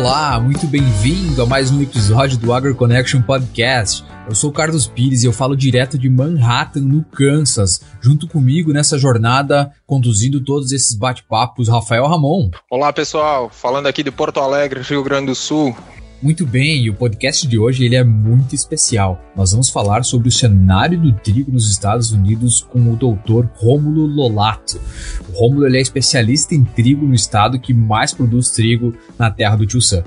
Olá, muito bem-vindo a mais um episódio do AgroConnection Podcast. Eu sou o Carlos Pires e eu falo direto de Manhattan, no Kansas. Junto comigo nessa jornada, conduzindo todos esses bate-papos, Rafael Ramon. Olá, pessoal. Falando aqui de Porto Alegre, Rio Grande do Sul. Muito bem, e o podcast de hoje ele é muito especial. Nós vamos falar sobre o cenário do trigo nos Estados Unidos com o doutor Rômulo Lollato. O Rômulo ele é especialista em trigo no estado que mais produz trigo na terra do Tio Sam.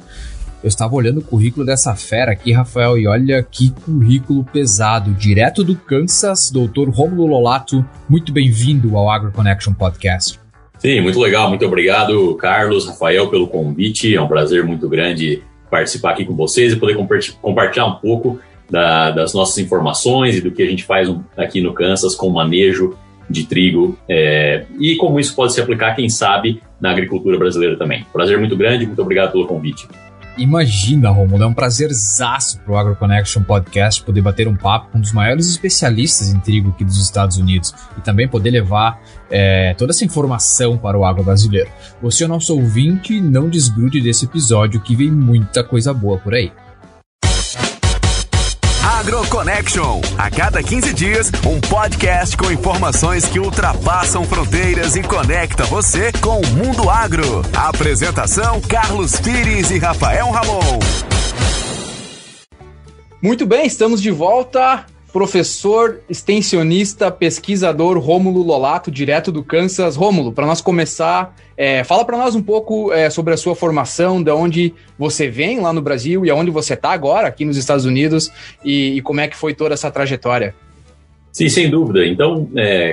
Eu estava olhando o currículo dessa fera aqui, Rafael, e olha que currículo pesado. Direto do Kansas, doutor Rômulo Lollato, muito bem-vindo ao AgroConnection Podcast. Sim, muito legal, muito obrigado, Carlos, Rafael, pelo convite. É um prazer muito grande participar aqui com vocês e poder compartilhar um pouco das nossas informações e do que a gente faz aqui no Kansas com o manejo de trigo e como isso pode se aplicar, quem sabe, na agricultura brasileira também. Prazer muito grande, muito obrigado pelo convite. Imagina, Rômulo, é um prazerzaço para o AgroConnection Podcast poder bater um papo com um dos maiores especialistas em trigo aqui dos Estados Unidos e também poder levar toda essa informação para o agro brasileiro. Você é o nosso ouvinte, não desgrude desse episódio que vem muita coisa boa por aí. AgroConnection. A cada 15 dias, um podcast com informações que ultrapassam fronteiras e conecta você com o mundo agro. A apresentação, Carlos Pires e Rafael Ramon. Muito bem, estamos de volta. Professor, extensionista, pesquisador Rômulo Lollato, direto do Kansas. Rômulo, para nós começar, fala para nós um pouco sobre a sua formação, de onde você vem lá no Brasil e aonde você está agora aqui nos Estados Unidos e como é que foi toda essa trajetória. Sim, sem dúvida. Então,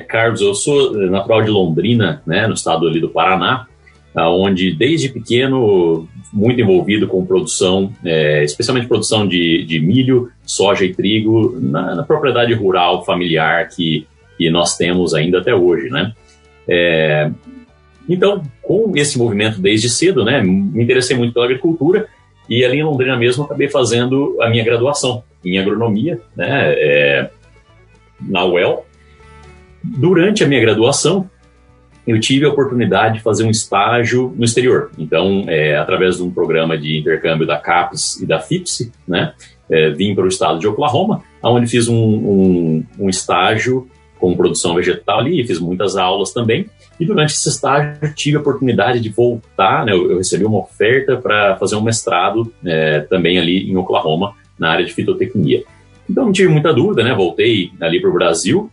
Carlos, eu sou natural de Londrina, né, no estado ali do Paraná, onde desde pequeno muito envolvido com produção, especialmente produção de milho, soja e trigo na propriedade rural familiar que nós temos ainda até hoje, né? Então, com esse movimento desde cedo, né, me interessei muito pela agricultura e ali em Londrina mesmo acabei fazendo a minha graduação em agronomia, né, na UEL. Durante a minha graduação, eu tive a oportunidade de fazer um estágio no exterior. Então, através de um programa de intercâmbio da CAPES e da FIPSE, né, vim para o estado de Oklahoma, onde fiz um estágio com produção vegetal ali, fiz muitas aulas também. E durante esse estágio eu tive a oportunidade de voltar, né, eu recebi uma oferta para fazer um mestrado também ali em Oklahoma, na área de fitotecnia. Então, não tive muita dúvida, né, voltei ali para o Brasil,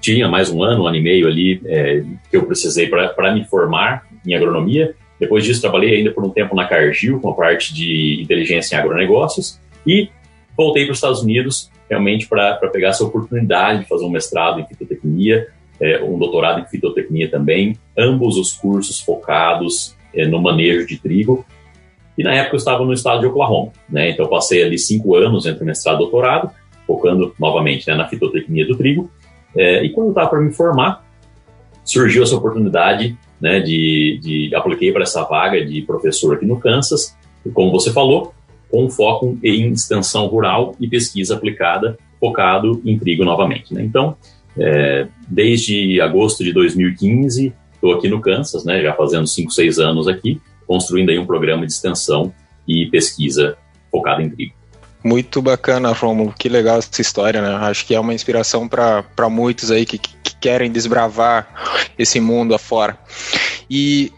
tinha mais um ano e meio ali que eu precisei para me formar em agronomia. Depois disso, trabalhei ainda por um tempo na Cargill, com a parte de inteligência em agronegócios, e voltei para os Estados Unidos realmente para pegar essa oportunidade de fazer um mestrado em fitotecnia, um doutorado em fitotecnia também, ambos os cursos focados no manejo de trigo. E na época eu estava no estado de Oklahoma, né? Então eu passei ali 5 anos entre mestrado e doutorado, focando novamente, né, na fitotecnia do trigo. E quando eu estava para me formar, surgiu essa oportunidade, né, apliquei para essa vaga de professor aqui no Kansas, e como você falou, com foco em extensão rural e pesquisa aplicada, focado em trigo novamente, né? Então, desde agosto de 2015, estou aqui no Kansas, né, já fazendo 5-6 anos aqui, construindo aí um programa de extensão e pesquisa focado em trigo. Muito bacana, Rômulo, que legal essa história, né? Acho que é uma inspiração para muitos aí que querem desbravar esse mundo afora. E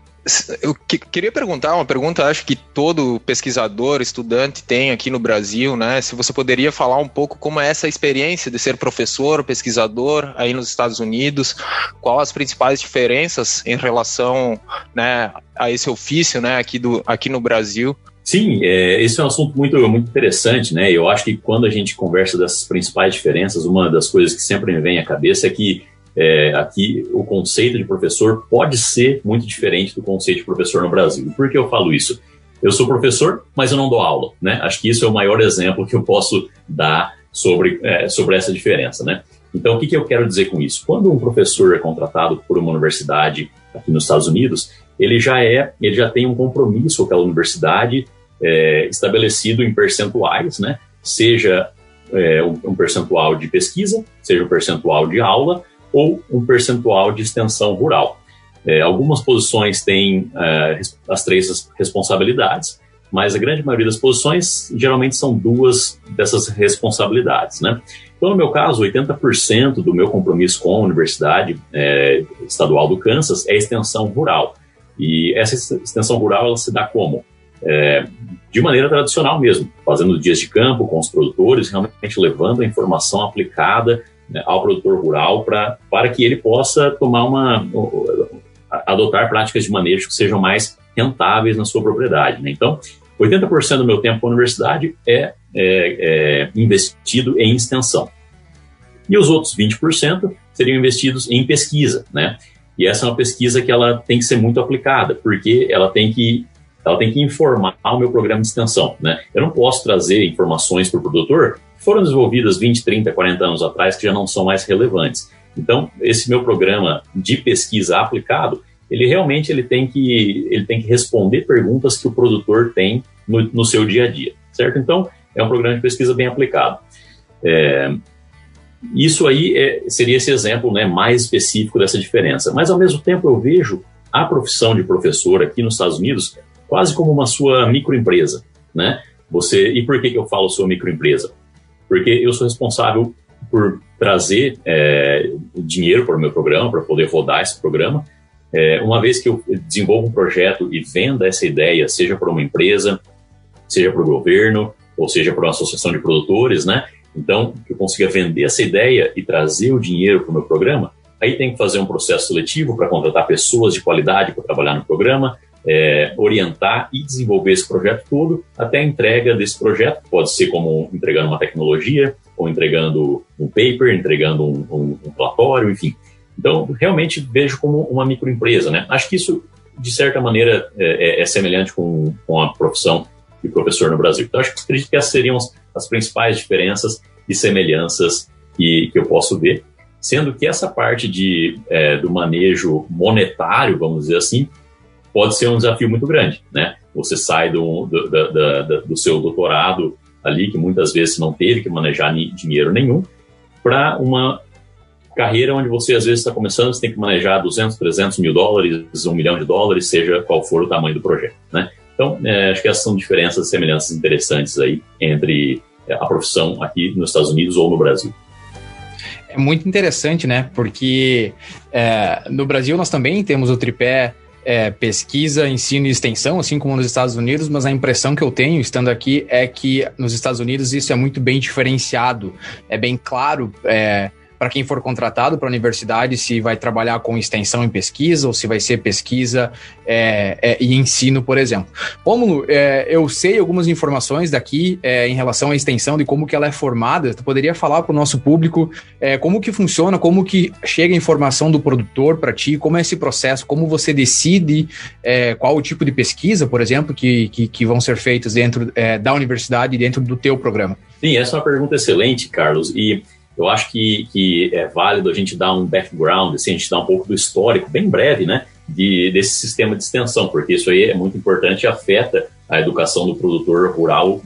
eu queria perguntar, uma pergunta acho que todo pesquisador, estudante tem aqui no Brasil, né? Se você poderia falar um pouco como é essa experiência de ser professor, pesquisador aí nos Estados Unidos, qual as principais diferenças em relação, né, a esse ofício, né, aqui no Brasil. Sim, esse é um assunto muito, muito interessante, né? Eu acho que quando a gente conversa dessas principais diferenças, uma das coisas que sempre me vem à cabeça é que aqui o conceito de professor pode ser muito diferente do conceito de professor no Brasil. Por que eu falo isso? Eu sou professor, mas eu não dou aula, né? Acho que isso é o maior exemplo que eu posso dar sobre essa diferença, né? Então, o que eu quero dizer com isso? Quando um professor é contratado por uma universidade aqui nos Estados Unidos, ele já tem um compromisso com aquela universidade estabelecido em percentuais, né? Seja um percentual de pesquisa, seja um percentual de aula ou um percentual de extensão rural. Algumas posições têm as três responsabilidades, mas a grande maioria das posições geralmente são duas dessas responsabilidades, né? Então, no meu caso, 80% do meu compromisso com a Universidade Estadual do Kansas é extensão rural. E essa extensão rural ela se dá como? De maneira tradicional mesmo, fazendo dias de campo com os produtores, realmente levando a informação aplicada, né, ao produtor rural para que ele possa tomar adotar práticas de manejo que sejam mais rentáveis na sua propriedade, né? Então, 80% do meu tempo com a universidade é investido em extensão. E os outros 20% seriam investidos em pesquisa, né? E essa é uma pesquisa que ela tem que ser muito aplicada, porque ela tem que informar o meu programa de extensão, né? Eu não posso trazer informações para o produtor que foram desenvolvidas 20, 30, 40 anos atrás, que já não são mais relevantes. Então, esse meu programa de pesquisa aplicado, ele tem que responder perguntas que o produtor tem no seu dia a dia, certo? Então, é um programa de pesquisa bem aplicado. Isso aí seria esse exemplo, né, mais específico dessa diferença. Mas, ao mesmo tempo, eu vejo a profissão de professor aqui nos Estados Unidos quase como uma sua microempresa, né? E por que eu falo sua microempresa? Porque eu sou responsável por trazer dinheiro para o meu programa, para poder rodar esse programa. Uma vez que eu desenvolvo um projeto e venda essa ideia, seja para uma empresa, seja para o governo, ou seja para uma associação de produtores, né? Então, que eu consiga vender essa ideia e trazer o dinheiro para o meu programa, aí tem que fazer um processo seletivo para contratar pessoas de qualidade para trabalhar no programa, orientar e desenvolver esse projeto todo até a entrega desse projeto, pode ser como entregando uma tecnologia, ou entregando um paper, entregando um relatório, enfim. Então, realmente vejo como uma microempresa, né? Acho que isso, de certa maneira, é semelhante com a profissão de professor no Brasil. Então, acredito que essas seriam as principais diferenças e semelhanças que eu posso ver, sendo que essa parte do manejo monetário, vamos dizer assim, pode ser um desafio muito grande, né? Você sai do seu doutorado ali, que muitas vezes não teve que manejar dinheiro nenhum, para uma carreira onde você às vezes está começando, você tem que manejar 200, 300 mil dólares, $1 milhão, seja qual for o tamanho do projeto, né? Então, acho que essas são diferenças, semelhanças interessantes aí entre a profissão aqui nos Estados Unidos ou no Brasil. É muito interessante, né? Porque no Brasil nós também temos o tripé pesquisa, ensino e extensão, assim como nos Estados Unidos, mas a impressão que eu tenho estando aqui é que nos Estados Unidos isso é muito bem diferenciado, é bem claro, para quem for contratado para a universidade, se vai trabalhar com extensão e pesquisa, ou se vai ser pesquisa e ensino, por exemplo. Rômulo, eu sei algumas informações daqui em relação à extensão, de como que ela é formada. Tu poderia falar para o nosso público como que funciona, como que chega a informação do produtor para ti, como é esse processo, como você decide qual o tipo de pesquisa, por exemplo, que vão ser feitas dentro da universidade, dentro do teu programa? Sim, essa é uma pergunta excelente, Carlos, e eu acho que é válido a gente dar um background, assim, a gente dar um pouco do histórico, bem breve, né, desse sistema de extensão, porque isso aí é muito importante e afeta a educação do produtor rural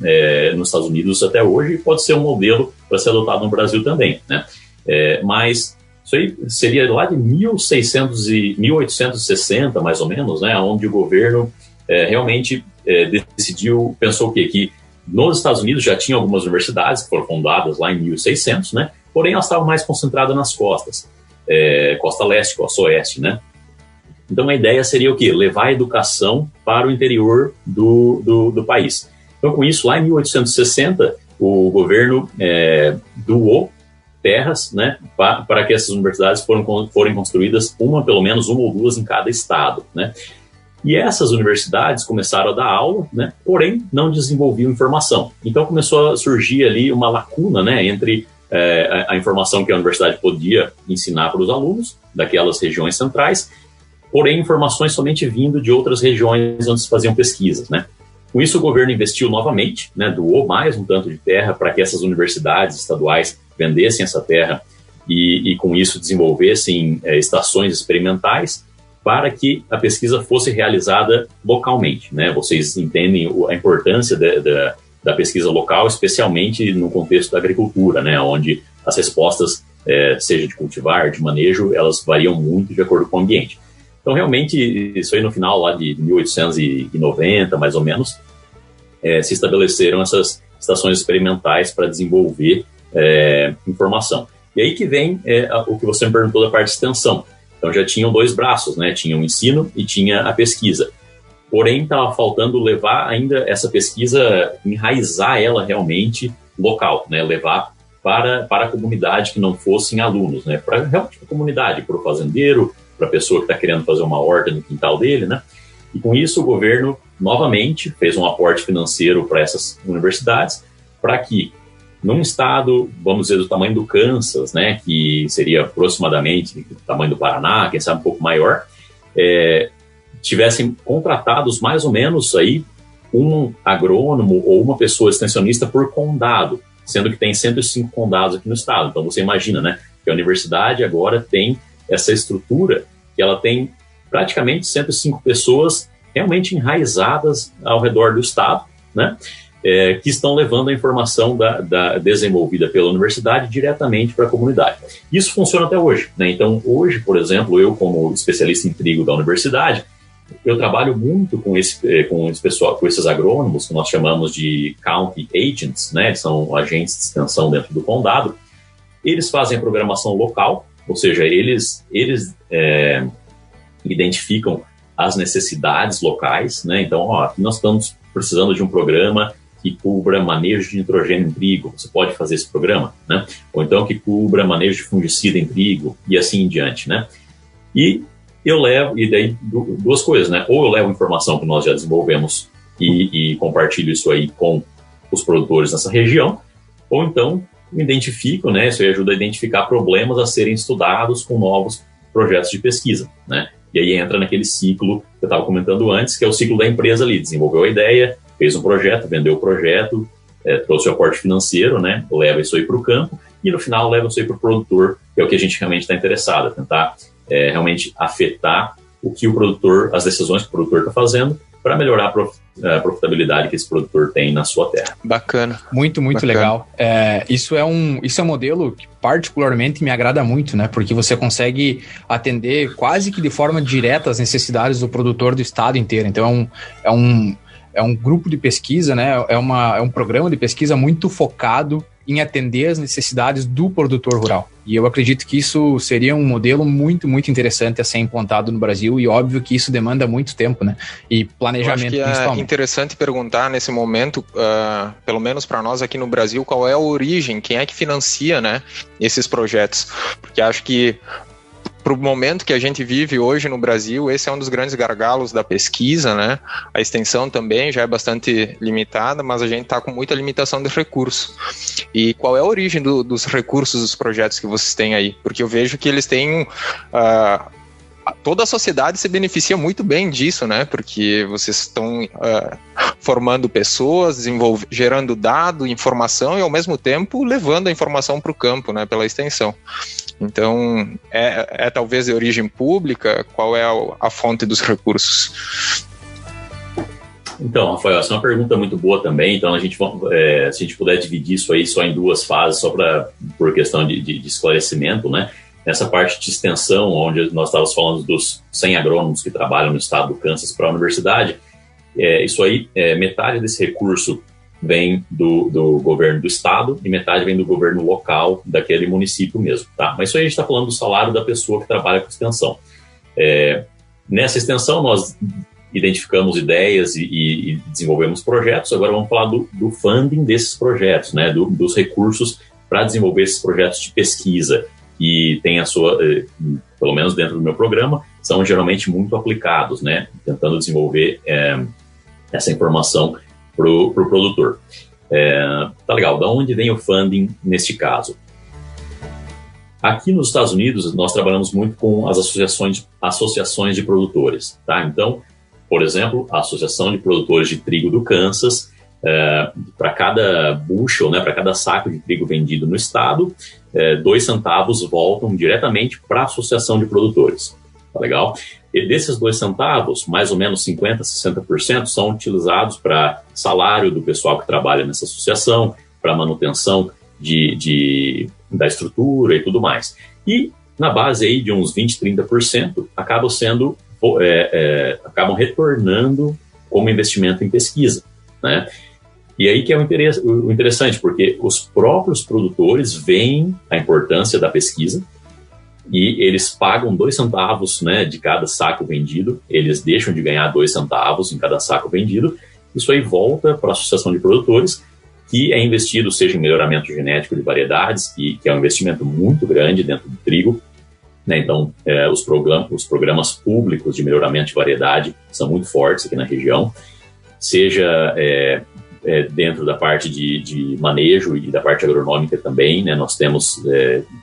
nos Estados Unidos até hoje, e pode ser um modelo para ser adotado no Brasil também, né? Mas isso aí seria lá de 1860, mais ou menos, né, onde o governo realmente decidiu, pensou o quê? Que nos Estados Unidos já tinha algumas universidades que foram fundadas lá em 1600, né? Porém, elas estavam mais concentradas nas costas, costa leste, costa oeste, né? Então, a ideia seria o quê? Levar a educação para o interior do país. Então, com isso, lá em 1860, o governo doou terras, né, para que essas universidades forem construídas, pelo menos uma ou duas em cada estado, né? E essas universidades começaram a dar aula, né, porém não desenvolviam informação. Então começou a surgir ali uma lacuna, né, entre a informação que a universidade podia ensinar para os alunos daquelas regiões centrais, porém informações somente vindo de outras regiões onde se faziam pesquisas, né. Com isso o governo investiu novamente, né, doou mais um tanto de terra para que essas universidades estaduais vendessem essa terra e com isso desenvolvessem estações experimentais, para que a pesquisa fosse realizada localmente, né? Vocês entendem a importância da pesquisa local, especialmente no contexto da agricultura, né? Onde as respostas, seja de cultivar, de manejo, elas variam muito de acordo com o ambiente. Então, realmente, isso aí no final lá de 1890, mais ou menos, se estabeleceram essas estações experimentais para desenvolver informação. E aí que vem o que você me perguntou da parte de extensão. Então, já tinham dois braços, né? Tinha o ensino e tinha a pesquisa. Porém, estava faltando levar ainda essa pesquisa, enraizar ela realmente local, né? Levar para a comunidade, que não fossem alunos, né? Para realmente a comunidade, para o fazendeiro, para a pessoa que está querendo fazer uma horta no quintal dele, né? E com isso o governo, novamente, fez um aporte financeiro para essas universidades, para que, num estado, vamos dizer, do tamanho do Kansas, né, que seria aproximadamente do tamanho do Paraná, quem sabe um pouco maior, tivessem contratados mais ou menos aí um agrônomo ou uma pessoa extensionista por condado, sendo que tem 105 condados aqui no estado. Então você imagina, né, que a universidade agora tem essa estrutura, que ela tem praticamente 105 pessoas realmente enraizadas ao redor do estado, né, que estão levando a informação desenvolvida pela universidade diretamente para a comunidade. Isso funciona até hoje, né? Então, hoje, por exemplo, eu, como especialista em trigo da universidade, eu trabalho muito com esse pessoal, com esses agrônomos, que nós chamamos de county agents, né? São agentes de extensão dentro do condado. Eles fazem a programação local, ou seja, eles identificam as necessidades locais, né? Então, nós estamos precisando de um programa que cubra manejo de nitrogênio em trigo. Você pode fazer esse programa, né? Ou então que cubra manejo de fungicida em trigo e assim em diante, né? E eu levo, e daí duas coisas, né? Ou eu levo informação que nós já desenvolvemos e compartilho isso aí com os produtores nessa região, ou então me identifico, né? Isso aí ajuda a identificar problemas a serem estudados com novos projetos de pesquisa, né? E aí entra naquele ciclo que eu estava comentando antes, que é o ciclo da empresa ali. Desenvolveu a ideia, fez um projeto, vendeu o projeto, trouxe o aporte financeiro, né? Leva isso aí para o campo e no final leva isso aí para o produtor, que é o que a gente realmente está interessado, tentar realmente afetar o que o produtor, as decisões que o produtor está fazendo, para melhorar a profitabilidade que esse produtor tem na sua terra. Bacana. Muito bacana. Legal. Isso é um modelo que particularmente me agrada muito, né? Porque você consegue atender quase que de forma direta as necessidades do produtor do estado inteiro. Então é um grupo de pesquisa, né? É um programa de pesquisa muito focado em atender as necessidades do produtor rural. E eu acredito que isso seria um modelo muito, muito interessante a ser implantado no Brasil, e óbvio que isso demanda muito tempo, né? E planejamento, principalmente. Eu acho que é interessante perguntar nesse momento, pelo menos para nós aqui no Brasil, qual é a origem, quem é que financia, né, esses projetos. Porque acho que para o momento que a gente vive hoje no Brasil, esse é um dos grandes gargalos da pesquisa, né? A extensão também já é bastante limitada, mas a gente está com muita limitação de recursos. E qual é a origem dos recursos dos projetos que vocês têm aí? Porque eu vejo que eles têm... toda a sociedade se beneficia muito bem disso, né? Porque vocês estão formando pessoas, gerando dado, informação e, ao mesmo tempo, levando a informação para o campo, né? Pela extensão. Então, é talvez de origem pública? Qual é a fonte dos recursos? Então, Rafael, essa é uma pergunta muito boa também. Então, se a gente puder dividir isso aí só em duas fases, só por questão de esclarecimento, né? Nessa parte de extensão, onde nós estávamos falando dos 100 agrônomos que trabalham no estado do Kansas para a universidade, isso aí, metade desse recurso vem do governo do estado e metade vem do governo local daquele município mesmo, tá? Mas isso aí a gente está falando do salário da pessoa que trabalha com extensão. Nessa extensão nós identificamos ideias e desenvolvemos projetos. Agora vamos falar do funding desses projetos, né? Dos recursos para desenvolver esses projetos de pesquisa, que tem a sua, pelo menos dentro do meu programa, são geralmente muito aplicados, né? Tentando desenvolver essa informação pro produtor. Tá legal, da onde vem o funding neste caso? Aqui nos Estados Unidos, nós trabalhamos muito com as associações de produtores, tá? Então, por exemplo, a Associação de Produtores de Trigo do Kansas, para cada bushel, né, para cada saco de trigo vendido no estado, 2 centavos voltam diretamente para a Associação de Produtores, tá legal? E desses 2 centavos, mais ou menos 50%, 60% são utilizados para salário do pessoal que trabalha nessa associação, para manutenção da estrutura e tudo mais. E na base aí de uns 20%, 30%, acaba sendo acabam retornando como investimento em pesquisa, né? E aí que é o interessante, porque os próprios produtores veem a importância da pesquisa e eles pagam 2 centavos, né, de cada saco vendido, eles deixam de ganhar 2 centavos em cada saco vendido. Isso aí volta para a associação de produtores, que é investido, seja em melhoramento genético de variedades, que é um investimento muito grande dentro do trigo, né? Então, os programas públicos de melhoramento de variedade são muito fortes aqui na região, seja... dentro da parte de manejo e da parte agronômica também, né? Nós temos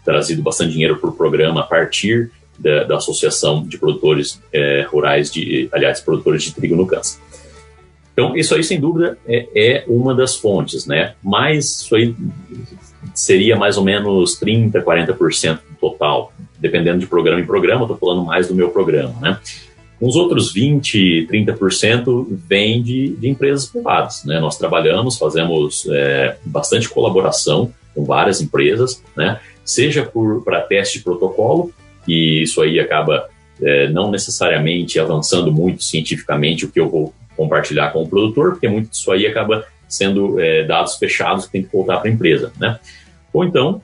trazido bastante dinheiro para o programa a partir da Associação de Produtores Rurais, produtores de trigo no Kansas. Então, isso aí, sem dúvida, é uma das fontes, né? Mas isso aí seria mais ou menos 30%, 40% do total, dependendo de programa em programa. Estou falando mais do meu programa, né? Uns outros 20%, 30% vem de empresas privadas, né? Nós trabalhamos, fazemos bastante colaboração com várias empresas, né? Seja para teste de protocolo, e isso aí acaba não necessariamente avançando muito cientificamente o que eu vou compartilhar com o produtor, porque muito disso aí acaba sendo dados fechados que tem que voltar para a empresa, né? Ou então,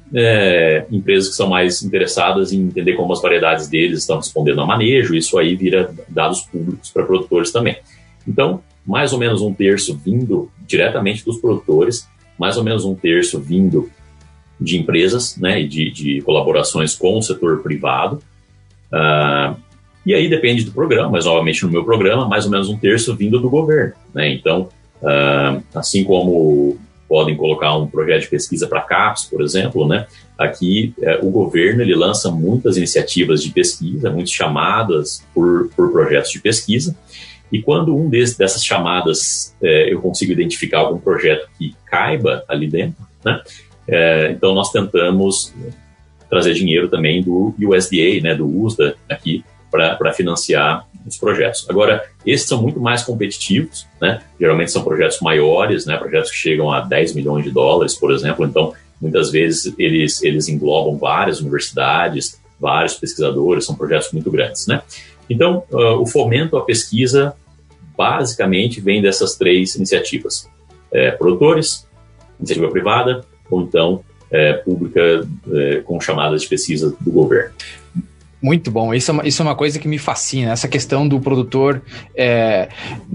empresas que são mais interessadas em entender como as variedades deles estão respondendo ao manejo, isso aí vira dados públicos para produtores também. Então, mais ou menos 1/3 vindo diretamente dos produtores, mais ou menos 1/3 vindo de empresas, né, e de colaborações com o setor privado. E aí depende do programa, mas novamente no meu programa, mais ou menos 1/3 vindo do governo, né? Então, assim como... podem colocar um projeto de pesquisa para CAPES, por exemplo, né? Aqui o governo ele lança muitas iniciativas de pesquisa, muitas chamadas por projetos de pesquisa, e quando dessas chamadas eu consigo identificar algum projeto que caiba ali dentro, né? Então nós tentamos trazer dinheiro também do USDA, né? Do USDA aqui, para financiar os projetos. Agora, esses são muito mais competitivos, né? Geralmente são projetos maiores, né? Projetos que chegam a 10 milhões de dólares, por exemplo. Então, muitas vezes, eles englobam várias universidades, vários pesquisadores, são projetos muito grandes, né? Então, o fomento à pesquisa, basicamente, vem dessas 3 iniciativas. Produtores, iniciativa privada, ou então pública, com chamadas de pesquisa do governo. Muito bom, isso é uma coisa que me fascina, essa questão do produtor,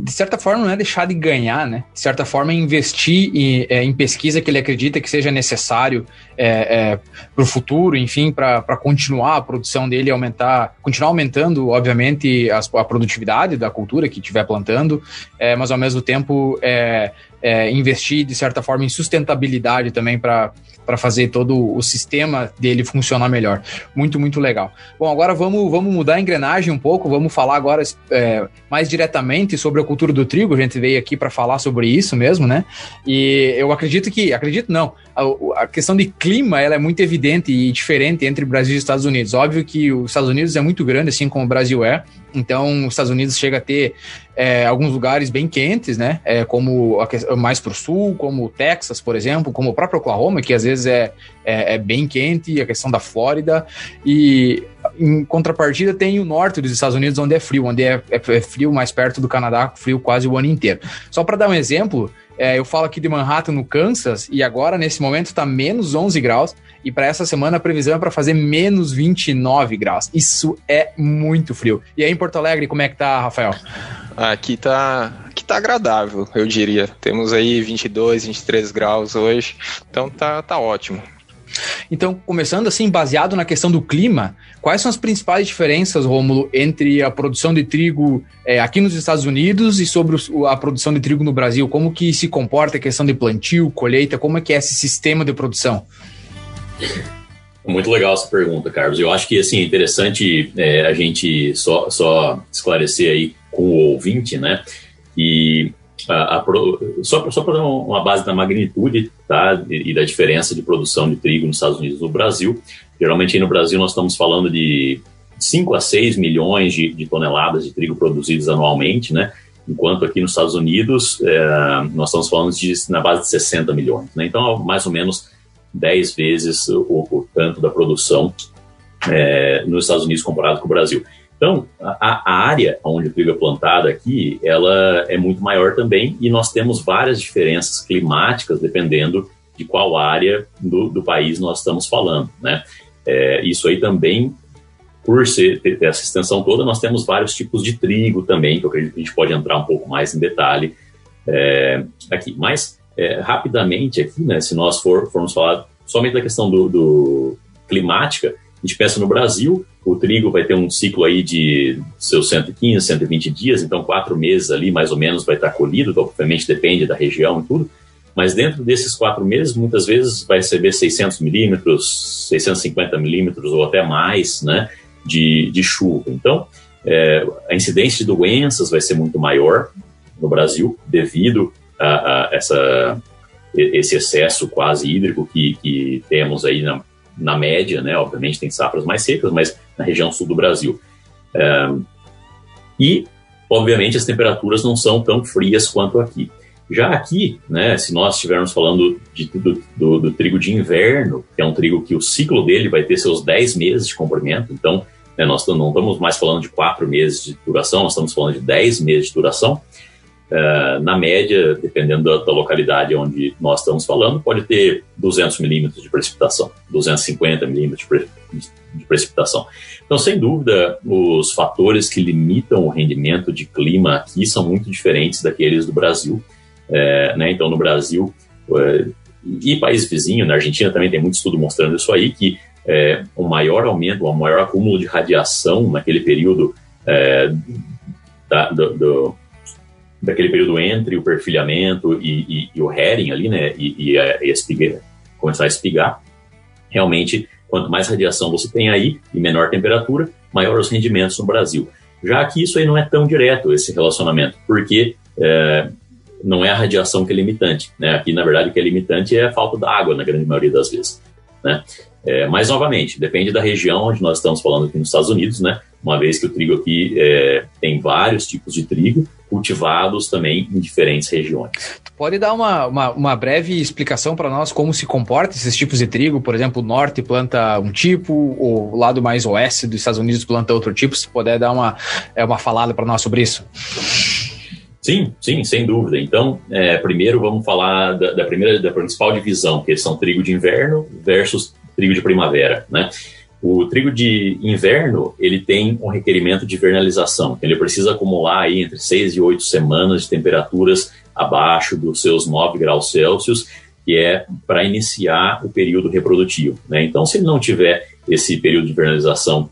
de certa forma, não é deixar de ganhar, né? De certa forma, é investir em pesquisa que ele acredita que seja necessário para o futuro, enfim, para continuar a produção dele, continuar aumentando, obviamente, a produtividade da cultura que estiver plantando, mas ao mesmo tempo investir, de certa forma, em sustentabilidade também para fazer todo o sistema dele funcionar melhor. Muito, muito legal. Bom, agora vamos mudar a engrenagem um pouco, vamos falar agora mais diretamente sobre a cultura do trigo. A gente veio aqui para falar sobre isso mesmo, né? E eu acredito não, a questão de clima, ela é muito evidente e diferente entre Brasil e Estados Unidos. Óbvio que os Estados Unidos é muito grande, assim como o Brasil é. Então, os Estados Unidos chega a ter alguns lugares bem quentes, né? Como mais para o sul, como o Texas, por exemplo, como o próprio Oklahoma, que às vezes é bem quente, a questão da Flórida. E, em contrapartida, tem o norte dos Estados Unidos, onde é frio, frio mais perto do Canadá, frio quase o ano inteiro. Só para dar um exemplo... eu falo aqui de Manhattan, no Kansas, e agora, nesse momento, está menos 11 graus, e para essa semana a previsão é para fazer menos 29 graus. Isso é muito frio. E aí, em Porto Alegre, como é que tá, Rafael? Aqui tá agradável, eu diria. Temos aí 22, 23 graus hoje, então tá ótimo. Então, começando assim, baseado na questão do clima, quais são as principais diferenças, Rômulo, entre a produção de trigo aqui nos Estados Unidos e sobre a produção de trigo no Brasil? Como que se comporta a questão de plantio, colheita? Como é que é esse sistema de produção? Muito legal essa pergunta, Carlos. Eu acho que assim, é interessante a gente só esclarecer aí com o ouvinte, né? E... só para dar uma base da magnitude, tá? E da diferença de produção de trigo nos Estados Unidos e no Brasil. Geralmente aí no Brasil nós estamos falando de 5 a 6 milhões de toneladas de trigo produzidas anualmente, né? Enquanto aqui nos Estados Unidos nós estamos falando na base de 60 milhões, né? Então mais ou menos 10 vezes o tanto da produção nos Estados Unidos comparado com o Brasil. Então, a área onde o trigo é plantado aqui, ela é muito maior também, e nós temos várias diferenças climáticas dependendo de qual área do país nós estamos falando, né? Isso aí também, por ter essa extensão toda, nós temos vários tipos de trigo também, que eu acredito que a gente pode entrar um pouco mais em detalhe aqui. Mas, rapidamente aqui, né, se nós formos falar somente da questão do climática, a gente pensa no Brasil, o trigo vai ter um ciclo aí de seus 115, 120 dias, então 4 meses ali, mais ou menos, vai estar colhido, então, obviamente, depende da região e tudo. Mas dentro desses 4 meses, muitas vezes vai receber 600 milímetros, 650 milímetros ou até mais, né, de chuva. Então, a incidência de doenças vai ser muito maior no Brasil devido a esse excesso quase hídrico que temos aí na média, né? Obviamente tem safras mais secas, mas na região sul do Brasil. E, obviamente, as temperaturas não são tão frias quanto aqui. Já aqui, né, se nós estivermos falando do trigo de inverno, que é um trigo que o ciclo dele vai ter seus 10 meses de comprimento, então, né, nós não estamos mais falando de 4 meses de duração, nós estamos falando de 10 meses de duração. Na média, dependendo da localidade onde nós estamos falando, pode ter 200 milímetros de precipitação, 250 milímetros de precipitação. Então, sem dúvida, os fatores que limitam o rendimento de clima aqui são muito diferentes daqueles do Brasil. Né? Então, no Brasil e país vizinho, na Argentina também tem muito estudo mostrando isso aí, que um maior aumento, um maior acúmulo de radiação naquele período daquele período entre o perfilhamento e o heading ali, né, e a espiga, começar a espigar, realmente, quanto mais radiação você tem aí e menor temperatura, maior os rendimentos no Brasil. Já que isso aí não é tão direto, esse relacionamento, porque não é a radiação que é limitante, né, aqui, na verdade, o que é limitante é a falta da água, na grande maioria das vezes, né. Mas, novamente, depende da região onde nós estamos falando aqui nos Estados Unidos, né, uma vez que o trigo aqui tem vários tipos de trigo, cultivados também em diferentes regiões. Tu pode dar uma breve explicação para nós como se comportam esses tipos de trigo? Por exemplo, o norte planta um tipo, o lado mais oeste dos Estados Unidos planta outro tipo, se puder dar uma falada para nós sobre isso. Sim, sem dúvida. Então, primeiro vamos falar da principal divisão, que são trigo de inverno versus trigo de primavera, né? O trigo de inverno, ele tem um requerimento de vernalização. Ele precisa acumular aí entre 6 e 8 semanas de temperaturas abaixo dos seus 9 graus Celsius, que é para iniciar o período reprodutivo, né? Então, se ele não tiver esse período de vernalização,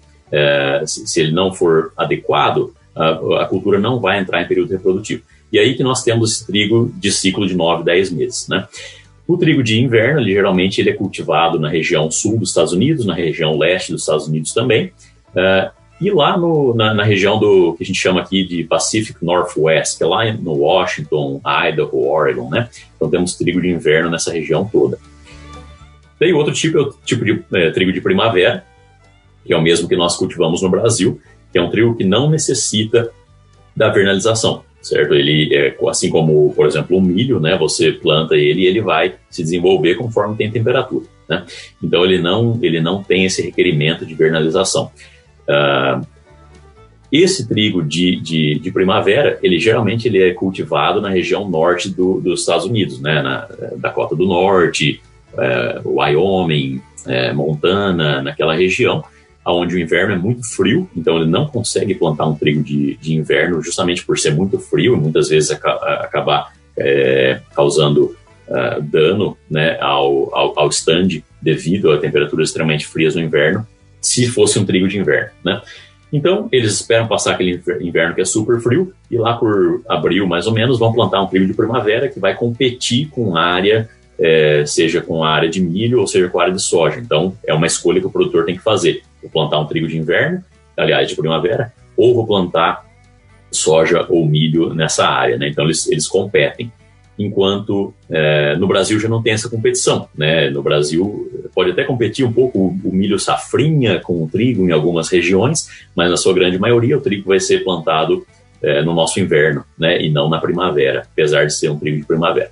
se ele não for adequado, a cultura não vai entrar em período reprodutivo. E aí que nós temos esse trigo de ciclo de 9, 10 meses, né? O trigo de inverno, geralmente, ele é cultivado na região sul dos Estados Unidos, na região leste dos Estados Unidos também, e lá na região do que a gente chama aqui de Pacific Northwest, que é lá no Washington, Idaho, Oregon, né? Então temos trigo de inverno nessa região toda. Tem outro tipo, é o tipo de trigo de primavera, que é o mesmo que nós cultivamos no Brasil, que é um trigo que não necessita da vernalização, certo? Ele é assim como, por exemplo, o milho, né? Você planta ele e ele vai se desenvolver conforme tem temperatura, né? Então, ele não tem esse requerimento de vernalização. Esse trigo de primavera, ele geralmente ele é cultivado na região norte dos Estados Unidos, né? Na Dakota do Norte, Wyoming, Montana, naquela região, onde o inverno é muito frio, então ele não consegue plantar um trigo de inverno justamente por ser muito frio e muitas vezes acabar causando dano, né, ao stand devido a temperaturas extremamente frias no inverno, se fosse um trigo de inverno, né? Então, eles esperam passar aquele inverno que é super frio e lá por abril, mais ou menos, vão plantar um trigo de primavera que vai competir com a área, seja com a área de milho ou seja com a área de soja. Então, é uma escolha que o produtor tem que fazer. Vou plantar um trigo de inverno, aliás, de primavera, ou vou plantar soja ou milho nessa área, né? Então, eles competem. Enquanto no Brasil já não tem essa competição, né? No Brasil pode até competir um pouco o milho safrinha com o trigo em algumas regiões, mas na sua grande maioria o trigo vai ser plantado no nosso inverno, né? E não na primavera, apesar de ser um trigo de primavera.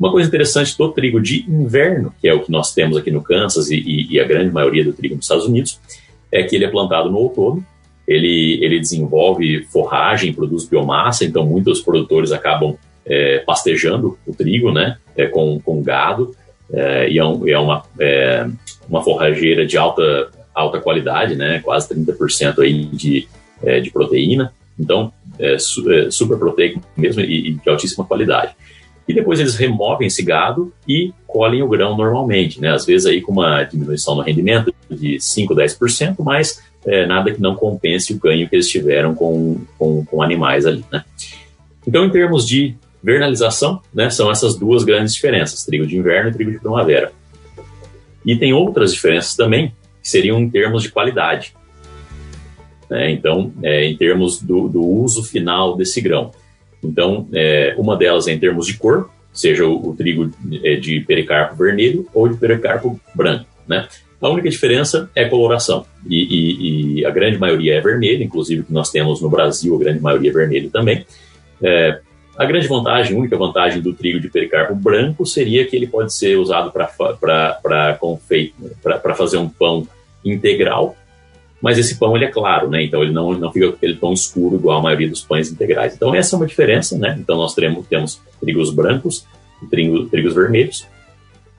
Uma coisa interessante do trigo de inverno, que é o que nós temos aqui no Kansas e a grande maioria do trigo nos Estados Unidos, é que ele é plantado no outono ele desenvolve forragem, produz biomassa, então muitos produtores acabam pastejando o trigo, né, com gado, e é uma forrageira de alta qualidade, né, quase 30% aí de proteína, então super proteico mesmo e de altíssima qualidade. E depois eles removem esse gado e colhem o grão normalmente, né? Às vezes aí com uma diminuição no rendimento de 5, 10%, mas nada que não compense o ganho que eles tiveram com animais ali, né? Então, em termos de vernalização, né, são essas duas grandes diferenças, trigo de inverno e trigo de primavera. E tem outras diferenças também, que seriam em termos de qualidade, né? Então, em termos do uso final desse grão. Então, uma delas é em termos de cor, seja o trigo de pericarpo vermelho ou de pericarpo branco, né? A única diferença é a coloração, e a grande maioria é vermelha, inclusive que nós temos no Brasil, a grande maioria é vermelha também. A grande vantagem, a única vantagem do trigo de pericarpo branco seria que ele pode ser usado para fazer um pão integral, mas esse pão ele é claro, né? Então ele não fica com aquele tom escuro igual a maioria dos pães integrais. Então essa é uma diferença, né? Então nós temos trigos brancos e trigos vermelhos,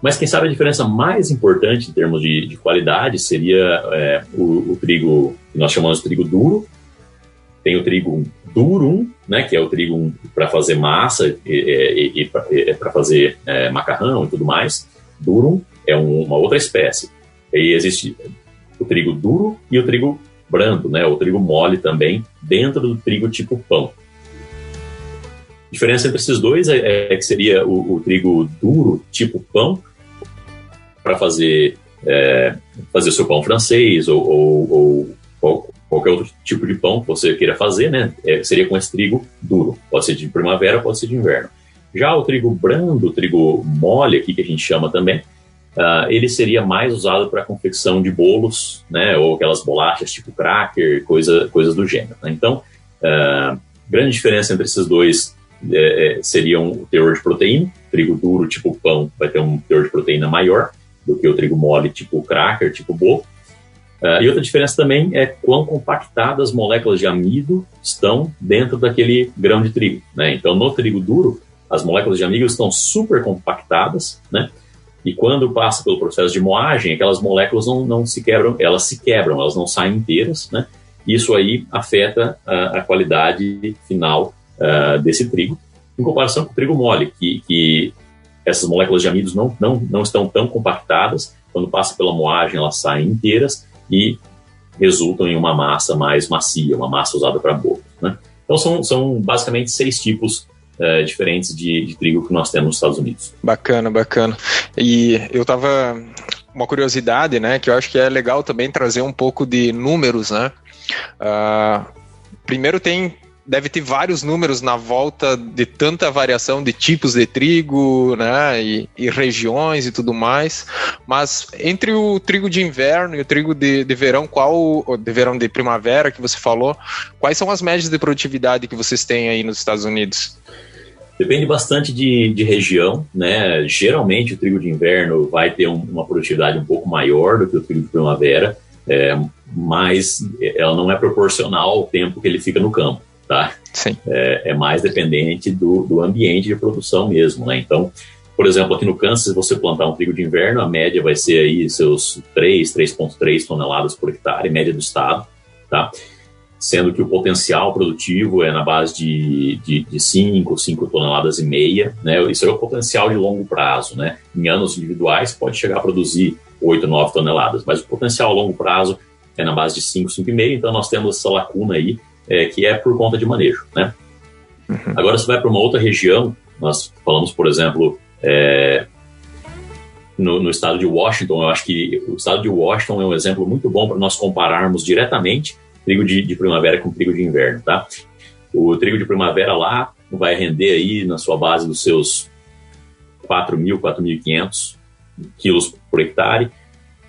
mas quem sabe a diferença mais importante em termos de qualidade seria o trigo que nós chamamos de trigo duro. Tem o trigo durum, né? Que é o trigo para fazer massa e para fazer macarrão e tudo mais. Durum é uma outra espécie. E existe o trigo duro e o trigo brando, né, o trigo mole também, dentro do trigo tipo pão. A diferença entre esses dois que seria o trigo duro tipo pão, para fazer seu pão francês ou qualquer outro tipo de pão que você queira fazer, né, seria com esse trigo duro. Pode ser de primavera, pode ser de inverno. Já o trigo brando, o trigo mole aqui, que a gente chama também, ele seria mais usado para confecção de bolos, né, ou aquelas bolachas tipo cracker, coisas do gênero, né? Então, grande diferença entre esses dois seriam o teor de proteína. Trigo duro tipo pão vai ter um teor de proteína maior do que o trigo mole tipo cracker, tipo bolo. E outra diferença também é quão compactadas as moléculas de amido estão dentro daquele grão de trigo, né? Então, no trigo duro, as moléculas de amido estão super compactadas, né? E quando passa pelo processo de moagem, aquelas moléculas não se quebram, elas se quebram, elas não saem inteiras, né? Isso aí afeta a qualidade final desse trigo, em comparação com o trigo mole, que essas moléculas de amido não estão tão compactadas, quando passa pela moagem elas saem inteiras e resultam em uma massa mais macia, uma massa usada para bolo, né? Então são basicamente 6 tipos diferentes de trigo que nós temos nos Estados Unidos. Bacana, bacana. E eu tava... Uma curiosidade, né, que eu acho que é legal também trazer um pouco de números, né? Primeiro deve ter vários números na volta de tanta variação de tipos de trigo, né, e regiões e tudo mais, mas entre o trigo de inverno e o trigo de verão, de verão de primavera que você falou, quais são as médias de produtividade que vocês têm aí nos Estados Unidos? Depende bastante de região, né? Geralmente o trigo de inverno vai ter uma produtividade um pouco maior do que o trigo de primavera, mas ela não é proporcional ao tempo que ele fica no campo, tá? Sim. É mais dependente do ambiente de produção mesmo, né? Então, por exemplo, aqui no Kansas, se você plantar um trigo de inverno, a média vai ser aí seus 3,3 toneladas por hectare, média do estado, tá? Sendo que o potencial produtivo é na base de 5 toneladas e meia, né? Isso é o potencial de longo prazo, né? Em anos individuais pode chegar a produzir 8, 9 toneladas, mas o potencial a longo prazo é na base de 5,5, então nós temos essa lacuna aí, que é por conta de manejo, né? Uhum. Agora, se vai para uma outra região, nós falamos, por exemplo, no estado de Washington, eu acho que o estado de Washington é um exemplo muito bom para nós compararmos diretamente trigo de primavera com trigo de inverno, tá? O trigo de primavera lá vai render aí na sua base dos seus 4.000, 4.500 quilos por hectare,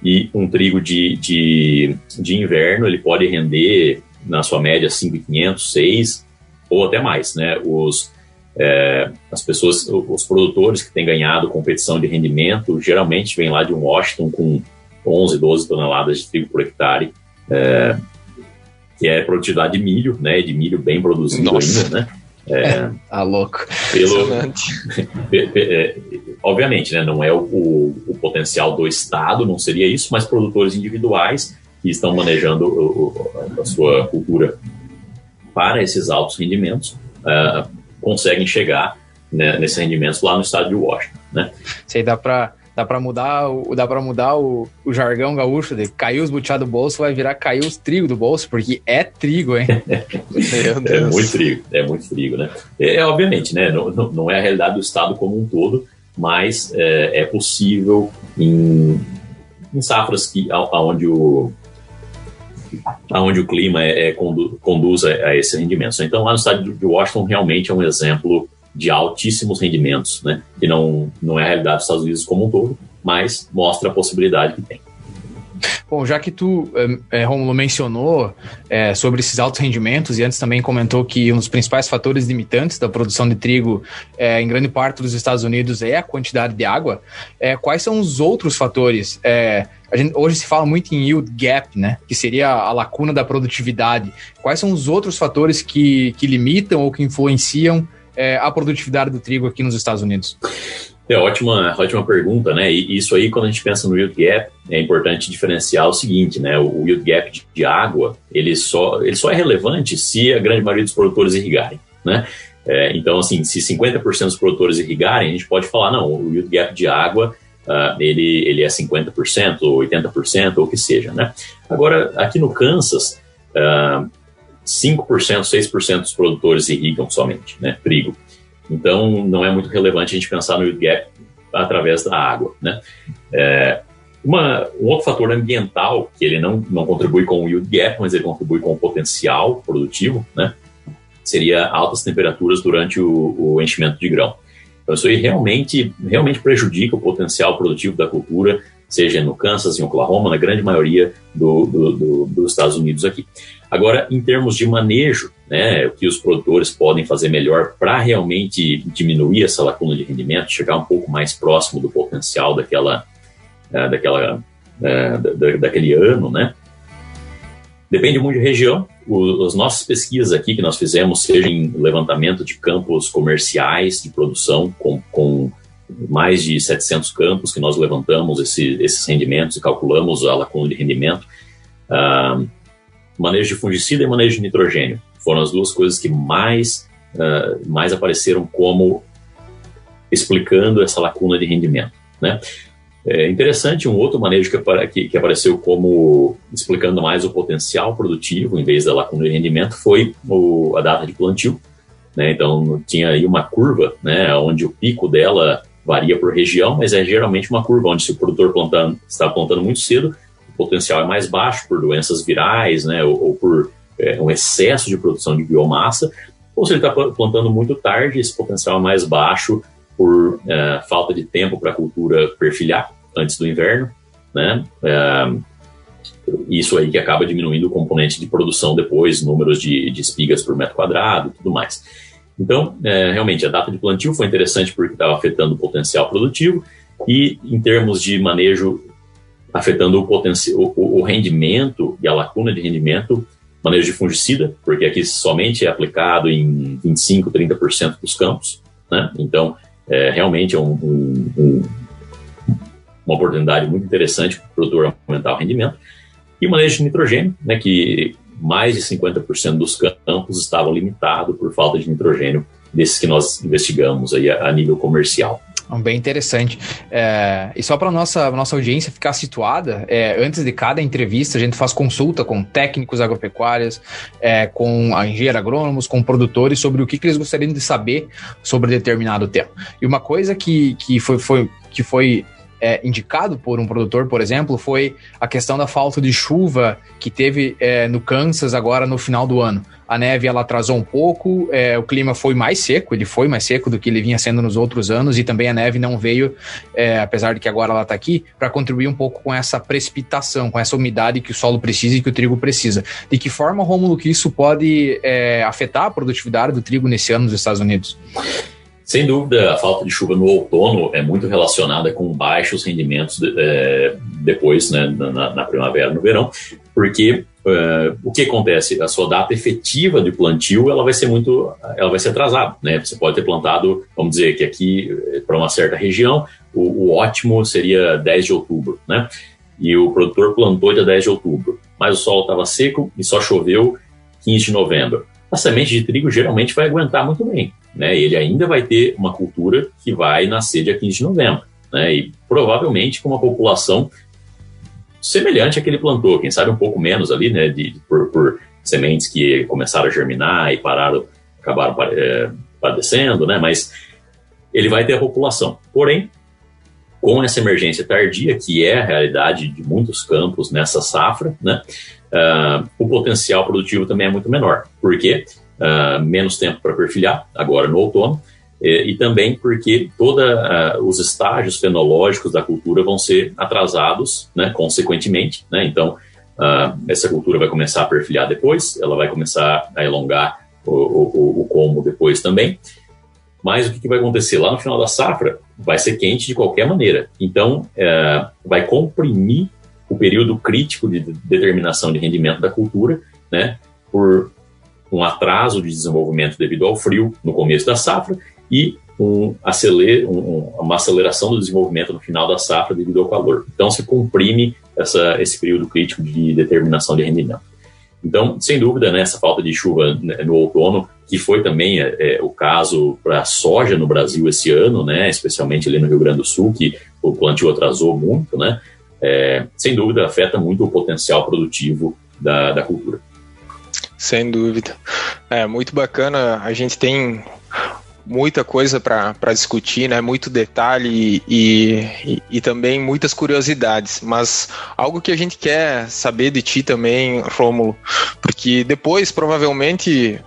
e um trigo de inverno ele pode render na sua média 5.500, 6 ou até mais, né? Os produtores que têm ganhado competição de rendimento geralmente vêm lá de Washington com 11, 12 toneladas de trigo por hectare, que é produtividade de milho, né? De milho bem produzido. Nossa. Ainda, né? Louco. Obviamente, né, não é o potencial do Estado, não seria isso, mas produtores individuais que estão manejando a sua cultura para esses altos rendimentos conseguem chegar, né, nesses rendimentos lá no estado de Washington, né? Isso aí dá para mudar o jargão gaúcho de cair os butiá do bolso, vai virar cair os trigo do bolso, porque é trigo, hein? É muito trigo, né? Obviamente, né? Não é a realidade do estado como um todo, mas é possível em safras que, onde o clima conduz a esses rendimentos. Então, lá no estado de Washington, realmente é um exemplo de altíssimos rendimentos, né? Que não é a realidade dos Estados Unidos como um todo, mas mostra a possibilidade que tem. Bom, já que tu, Rômulo, mencionou sobre esses altos rendimentos e antes também comentou que um dos principais fatores limitantes da produção de trigo em grande parte dos Estados Unidos é a quantidade de água, quais são os outros fatores? Hoje se fala muito em yield gap, né, que seria a lacuna da produtividade. Quais são os outros fatores que limitam ou que influenciam a produtividade do trigo aqui nos Estados Unidos? É ótima pergunta, né? E isso aí, quando a gente pensa no yield gap, é importante diferenciar o seguinte, né? O yield gap de água, ele só é relevante se a grande maioria dos produtores irrigarem, né? Então, assim, se 50% dos produtores irrigarem, a gente pode falar, não, o yield gap de água, ele é 50%, ou 80%, ou o que seja, né? Agora, aqui no Kansas, 5%, 6% dos produtores irrigam somente, né, trigo. Então, não é muito relevante a gente pensar no yield gap através da água, né? Um outro fator ambiental, que ele não contribui com o yield gap, mas ele contribui com o potencial produtivo, né? Seria altas temperaturas durante o enchimento de grão. Então, isso aí realmente prejudica o potencial produtivo da cultura, seja no Kansas, em Oklahoma, na grande maioria dos Estados Unidos aqui. Agora, em termos de manejo, né, o que os produtores podem fazer melhor para realmente diminuir essa lacuna de rendimento, chegar um pouco mais próximo do potencial daquele ano, né? Depende muito de região. As nossas pesquisas aqui que nós fizemos, seja em levantamento de campos comerciais de produção com mais de 700 campos que nós levantamos esses rendimentos e calculamos a lacuna de rendimento. Manejo de fungicida e manejo de nitrogênio foram as duas coisas que mais apareceram como explicando essa lacuna de rendimento, né? É interessante, um outro manejo que apareceu como explicando mais o potencial produtivo em vez da lacuna de rendimento foi a data de plantio, né? Então, tinha aí uma curva, né, onde o pico dela varia por região, mas é geralmente uma curva onde se o produtor está plantando muito cedo, o potencial é mais baixo por doenças virais, né, ou por um excesso de produção de biomassa, ou se ele está plantando muito tarde, esse potencial é mais baixo por falta de tempo para a cultura perfilhar antes do inverno, né? Isso aí que acaba diminuindo o componente de produção depois, números de espigas por metro quadrado e tudo mais. Então, realmente, a data de plantio foi interessante porque estava afetando o potencial produtivo e, em termos de manejo, afetando o rendimento e a lacuna de rendimento, manejo de fungicida, porque aqui somente é aplicado em 25%, 30% dos campos, né? Então, realmente é uma oportunidade muito interessante para o produtor aumentar o rendimento. E o manejo de nitrogênio, né, que mais de 50% dos campos estavam limitados por falta de nitrogênio desses que nós investigamos aí a nível comercial. Bem interessante. E só para a nossa audiência ficar situada, antes de cada entrevista a gente faz consulta com técnicos agropecuários, com engenheiros agrônomos, com produtores sobre o que eles gostariam de saber sobre determinado tema. E uma coisa que foi indicado por um produtor, por exemplo, foi a questão da falta de chuva que teve no Kansas agora no final do ano. A neve ela atrasou um pouco, o clima foi mais seco, ele foi mais seco do que ele vinha sendo nos outros anos e também a neve não veio, apesar de que agora ela está aqui, para contribuir um pouco com essa precipitação, com essa umidade que o solo precisa e que o trigo precisa. De que forma, Rômulo, que isso pode afetar a produtividade do trigo nesse ano nos Estados Unidos? Sem dúvida, a falta de chuva no outono é muito relacionada com baixos rendimentos depois, né, na primavera, no verão, porque o que acontece? A sua data efetiva de plantio, ela vai ser atrasada, né? Você pode ter plantado, vamos dizer, que aqui, para uma certa região, o ótimo seria 10 de outubro, né? E o produtor plantou dia 10 de outubro, mas o solo estava seco e só choveu 15 de novembro. A semente de trigo geralmente vai aguentar muito bem, né? Ele ainda vai ter uma cultura que vai nascer dia 15 de novembro, né? E provavelmente com uma população semelhante à que ele plantou, quem sabe um pouco menos ali, né? Por sementes que começaram a germinar e acabaram padecendo, né? Mas ele vai ter a população. Porém, com essa emergência tardia, que é a realidade de muitos campos nessa safra, né, o potencial produtivo também é muito menor, porque menos tempo para perfilhar, agora no outono, e também porque todos os estágios fenológicos da cultura vão ser atrasados, né, consequentemente, né? Então, essa cultura vai começar a perfilhar depois, ela vai começar a elongar o colmo depois também. Mas o que vai acontecer lá no final da safra? Vai ser quente de qualquer maneira. Então, vai comprimir o período crítico de determinação de rendimento da cultura, né, por um atraso de desenvolvimento devido ao frio no começo da safra e uma aceleração do desenvolvimento no final da safra devido ao calor. Então, se comprime esse período crítico de determinação de rendimento. Então, sem dúvida, né, essa falta de chuva no outono, que foi também o caso para a soja no Brasil esse ano, né, especialmente ali no Rio Grande do Sul, que o plantio atrasou muito, né, sem dúvida afeta muito o potencial produtivo da cultura. Sem dúvida. É muito bacana, a gente tem muita coisa para discutir, né? Muito detalhe e também muitas curiosidades, mas algo que a gente quer saber de ti também, Rômulo, porque depois provavelmente,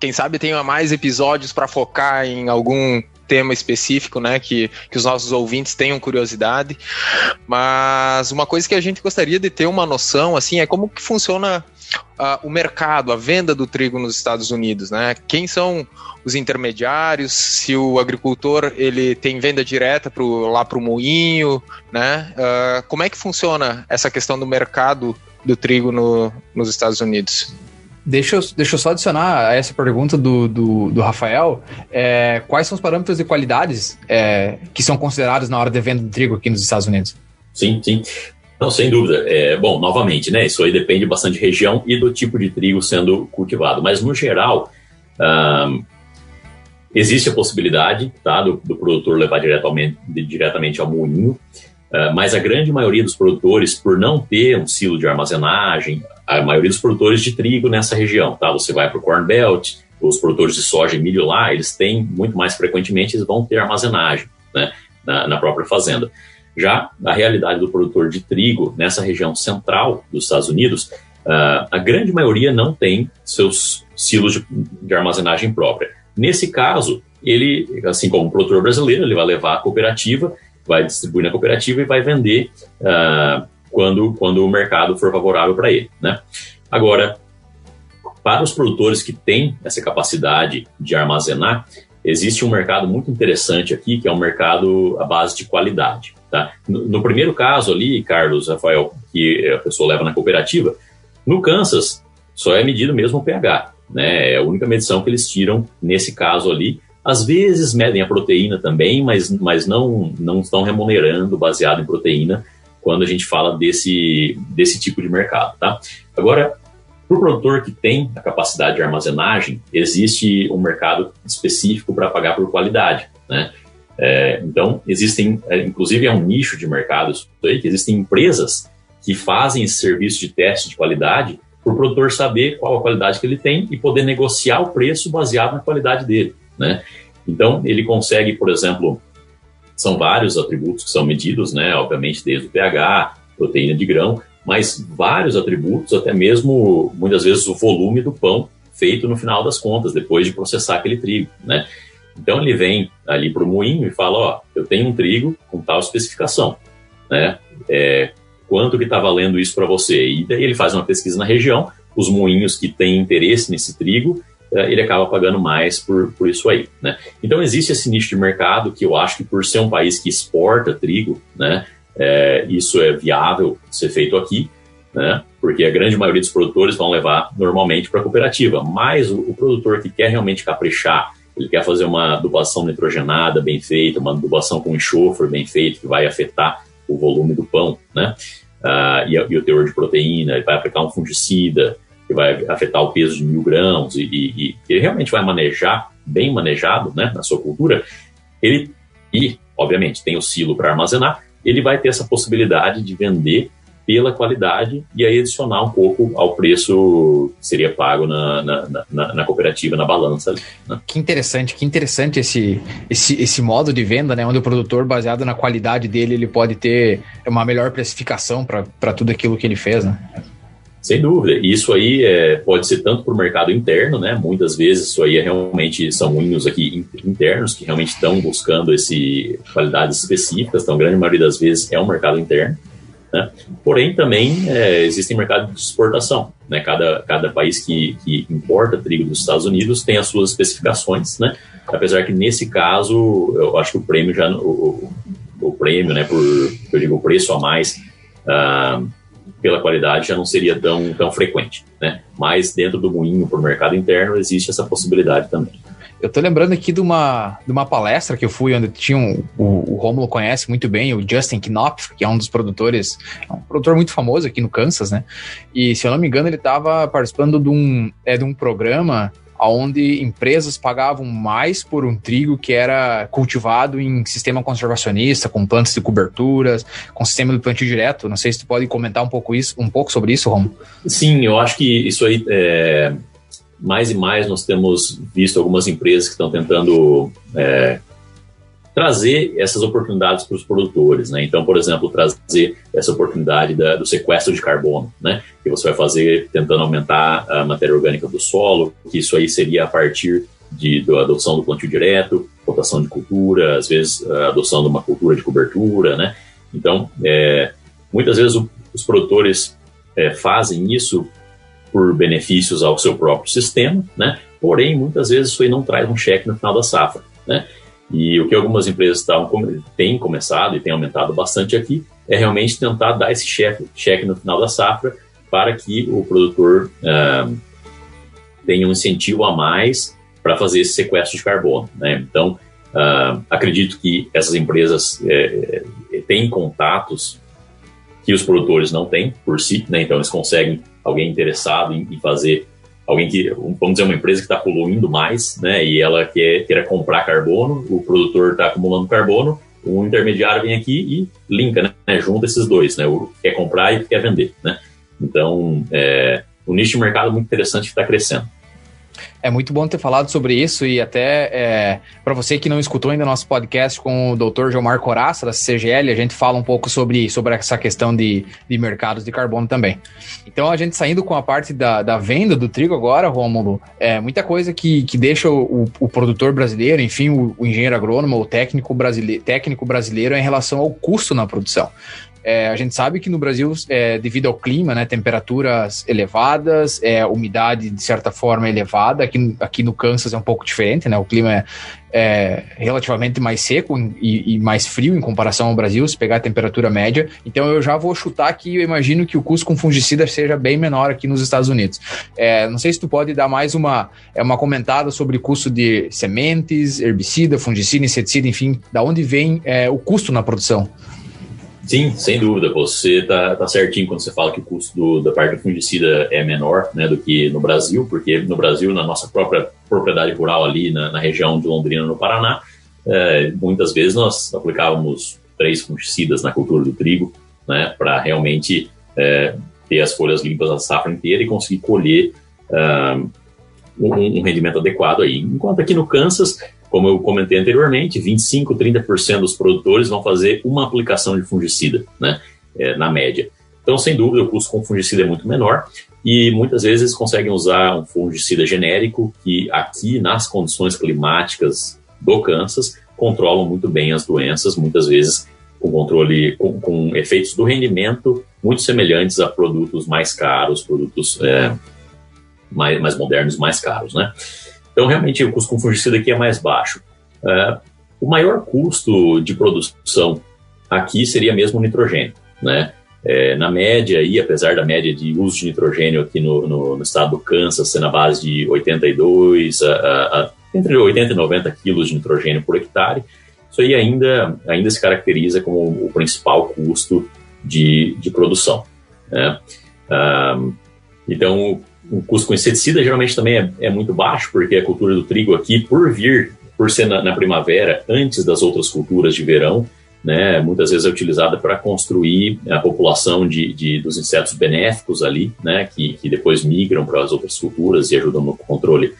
quem sabe, tenha mais episódios para focar em algum tema específico, né, que os nossos ouvintes tenham curiosidade, mas uma coisa que a gente gostaria de ter uma noção, assim, é como que funciona o mercado, a venda do trigo nos Estados Unidos, né? Quem são os intermediários, se o agricultor ele tem venda direta lá para o moinho, né? Como é que funciona essa questão do mercado do trigo nos Estados Unidos? Deixa eu só adicionar a essa pergunta do Rafael, quais são os parâmetros de qualidades que são considerados na hora de venda do trigo aqui nos Estados Unidos? Sim. Não, sem dúvida. Bom, novamente, né, isso aí depende bastante de região e do tipo de trigo sendo cultivado. Mas, no geral, existe a possibilidade, tá, do produtor levar diretamente ao moinho, mas a grande maioria dos produtores, por não ter um silo de armazenagem, a maioria dos produtores de trigo nessa região, tá? Você vai para o Corn Belt, os produtores de soja e milho lá, eles têm, muito mais frequentemente, eles vão ter armazenagem, né, na própria fazenda. Já a realidade do produtor de trigo nessa região central dos Estados Unidos, a grande maioria não tem seus silos de armazenagem própria. Nesse caso, ele, assim como o produtor brasileiro, ele vai levar a cooperativa, vai distribuir na cooperativa e vai vender quando o mercado for favorável para ele, né? Agora, para os produtores que têm essa capacidade de armazenar, existe um mercado muito interessante aqui, que é um mercado à base de qualidade. Tá? No primeiro caso ali, Carlos, Rafael, que a pessoa leva na cooperativa, no Kansas só é medido mesmo o pH, né? É a única medição que eles tiram nesse caso ali. Às vezes medem a proteína também, mas não estão remunerando baseado em proteína quando a gente fala desse tipo de mercado. Tá? Agora, para o produtor que tem a capacidade de armazenagem, existe um mercado específico para pagar por qualidade, né? Então, existem, inclusive é um nicho de mercado isso aí, que existem empresas que fazem esse serviço de teste de qualidade para o produtor saber qual a qualidade que ele tem e poder negociar o preço baseado na qualidade dele, né? Então, ele consegue, por exemplo, são vários atributos que são medidos, né? Obviamente, desde o pH, proteína de grão, mas vários atributos, até mesmo, muitas vezes, o volume do pão feito no final das contas, depois de processar aquele trigo, né? Então, ele vem ali para o moinho e fala, ó, eu tenho um trigo com tal especificação, né? Quanto que está valendo isso para você? E daí ele faz uma pesquisa na região, os moinhos que têm interesse nesse trigo, ele acaba pagando mais por isso aí, né? Então, existe esse nicho de mercado que eu acho que, por ser um país que exporta trigo, né, isso é viável ser feito aqui. né? Porque a grande maioria dos produtores vão levar normalmente para a cooperativa, mas o produtor que quer realmente caprichar, ele quer fazer uma adubação nitrogenada bem feita, uma adubação com enxofre bem feita, que vai afetar o volume do pão, né? E o teor de proteína, ele vai aplicar um fungicida, que vai afetar o peso de 1.000 gramas, e ele realmente vai manejar, bem manejado, né, na sua cultura, ele, e, obviamente, tem o silo para armazenar, ele vai ter essa possibilidade de vender pela qualidade e aí adicionar um pouco ao preço que seria pago na cooperativa, na balança. Né? Que interessante esse modo de venda, né? Onde o produtor, baseado na qualidade dele, ele pode ter uma melhor precificação para tudo aquilo que ele fez, né? Sem dúvida, isso aí pode ser tanto para o mercado interno, né? Muitas vezes isso aí realmente são unhos aqui internos que realmente estão buscando qualidades específicas, então a grande maioria das vezes é um mercado interno, né? Porém também existem mercados de exportação, né? Cada país que importa trigo dos Estados Unidos tem as suas especificações, né? Apesar que nesse caso, eu acho que o prêmio, né? O preço a mais, pela qualidade já não seria tão frequente, né? Mas dentro do moinho para o mercado interno existe essa possibilidade também. Eu tô lembrando aqui de uma palestra que eu fui, onde tinha o Rômulo conhece muito bem, o Justin Knopf, que é um dos produtores, um produtor muito famoso aqui no Kansas, né? E se eu não me engano ele estava participando de um programa onde empresas pagavam mais por um trigo que era cultivado em sistema conservacionista, com plantas de coberturas, com sistema de plantio direto. Não sei se tu pode comentar um pouco sobre isso, Romo. Sim, eu acho que isso aí, mais e mais nós temos visto algumas empresas que estão tentando trazer essas oportunidades para os produtores, né? Então, por exemplo, trazer essa oportunidade do sequestro de carbono, né? Que você vai fazer tentando aumentar a matéria orgânica do solo, que isso aí seria a partir da adoção do plantio direto, rotação de cultura, às vezes a adoção de uma cultura de cobertura, né? Então, muitas vezes os produtores fazem isso por benefícios ao seu próprio sistema, né? Porém, muitas vezes isso aí não traz um cheque no final da safra, né? E o que algumas empresas têm começado e têm aumentado bastante aqui é realmente tentar dar esse cheque no final da safra para que o produtor tenha um incentivo a mais para fazer esse sequestro de carbono, né? Então, acredito que essas empresas têm contatos que os produtores não têm por si, né? Então, eles conseguem alguém interessado em fazer... Alguém que, vamos dizer, uma empresa que está poluindo mais, né, e ela queira comprar carbono, o produtor está acumulando carbono, o intermediário vem aqui e linka, né, junta esses dois, né, o que quer comprar e o que quer vender, né. Então, um nicho de mercado muito interessante que está crescendo. É muito bom ter falado sobre isso e até para você que não escutou ainda nosso podcast com o Dr. Gilmar Coraça, da CGL, a gente fala um pouco sobre essa questão de mercados de carbono também. Então, a gente saindo com a parte da venda do trigo agora, Rômulo, muita coisa que deixa o produtor brasileiro, enfim, o engenheiro agrônomo, o técnico brasileiro em relação ao custo na produção. A gente sabe que no Brasil, devido ao clima, né, temperaturas elevadas, umidade de certa forma elevada, aqui no Kansas é um pouco diferente, né, o clima é relativamente mais seco e mais frio em comparação ao Brasil, se pegar a temperatura média. Então eu já vou chutar aqui, eu imagino que o custo com fungicida seja bem menor aqui nos Estados Unidos. Não sei se tu pode dar mais uma comentada sobre o custo de sementes, herbicida, fungicida, inseticida, enfim, da onde vem o custo na produção. Sim, sem dúvida, você tá certinho quando você fala que o custo da parte do fungicida é menor, né, do que no Brasil, porque no Brasil, na nossa própria propriedade rural ali na região de Londrina, no Paraná, muitas vezes nós aplicávamos 3 fungicidas na cultura do trigo, né, para realmente ter as folhas limpas a safra inteira e conseguir colher um rendimento adequado aí. Enquanto aqui no Kansas, como eu comentei anteriormente, 25%, 30% dos produtores vão fazer uma aplicação de fungicida, né, na média. Então, sem dúvida, o custo com fungicida é muito menor e muitas vezes conseguem usar um fungicida genérico que aqui, nas condições climáticas do Kansas, controlam muito bem as doenças, muitas vezes com controle, com efeitos do rendimento muito semelhantes a produtos mais caros, produtos mais modernos, mais caros, né? Então, realmente, o custo com fungicida aqui é mais baixo. O maior custo de produção aqui seria mesmo o nitrogênio, né? na média, e apesar da média de uso de nitrogênio aqui no estado do Kansas ser na base de 82 entre 80 e 90 quilos de nitrogênio por hectare, isso aí ainda se caracteriza como o principal custo de produção, né? Então, o custo com inseticida geralmente também é muito baixo, porque a cultura do trigo aqui, por ser na primavera, antes das outras culturas de verão, né, muitas vezes é utilizada para construir a população dos insetos benéficos ali, né, que depois migram para as outras culturas e ajudam no controle,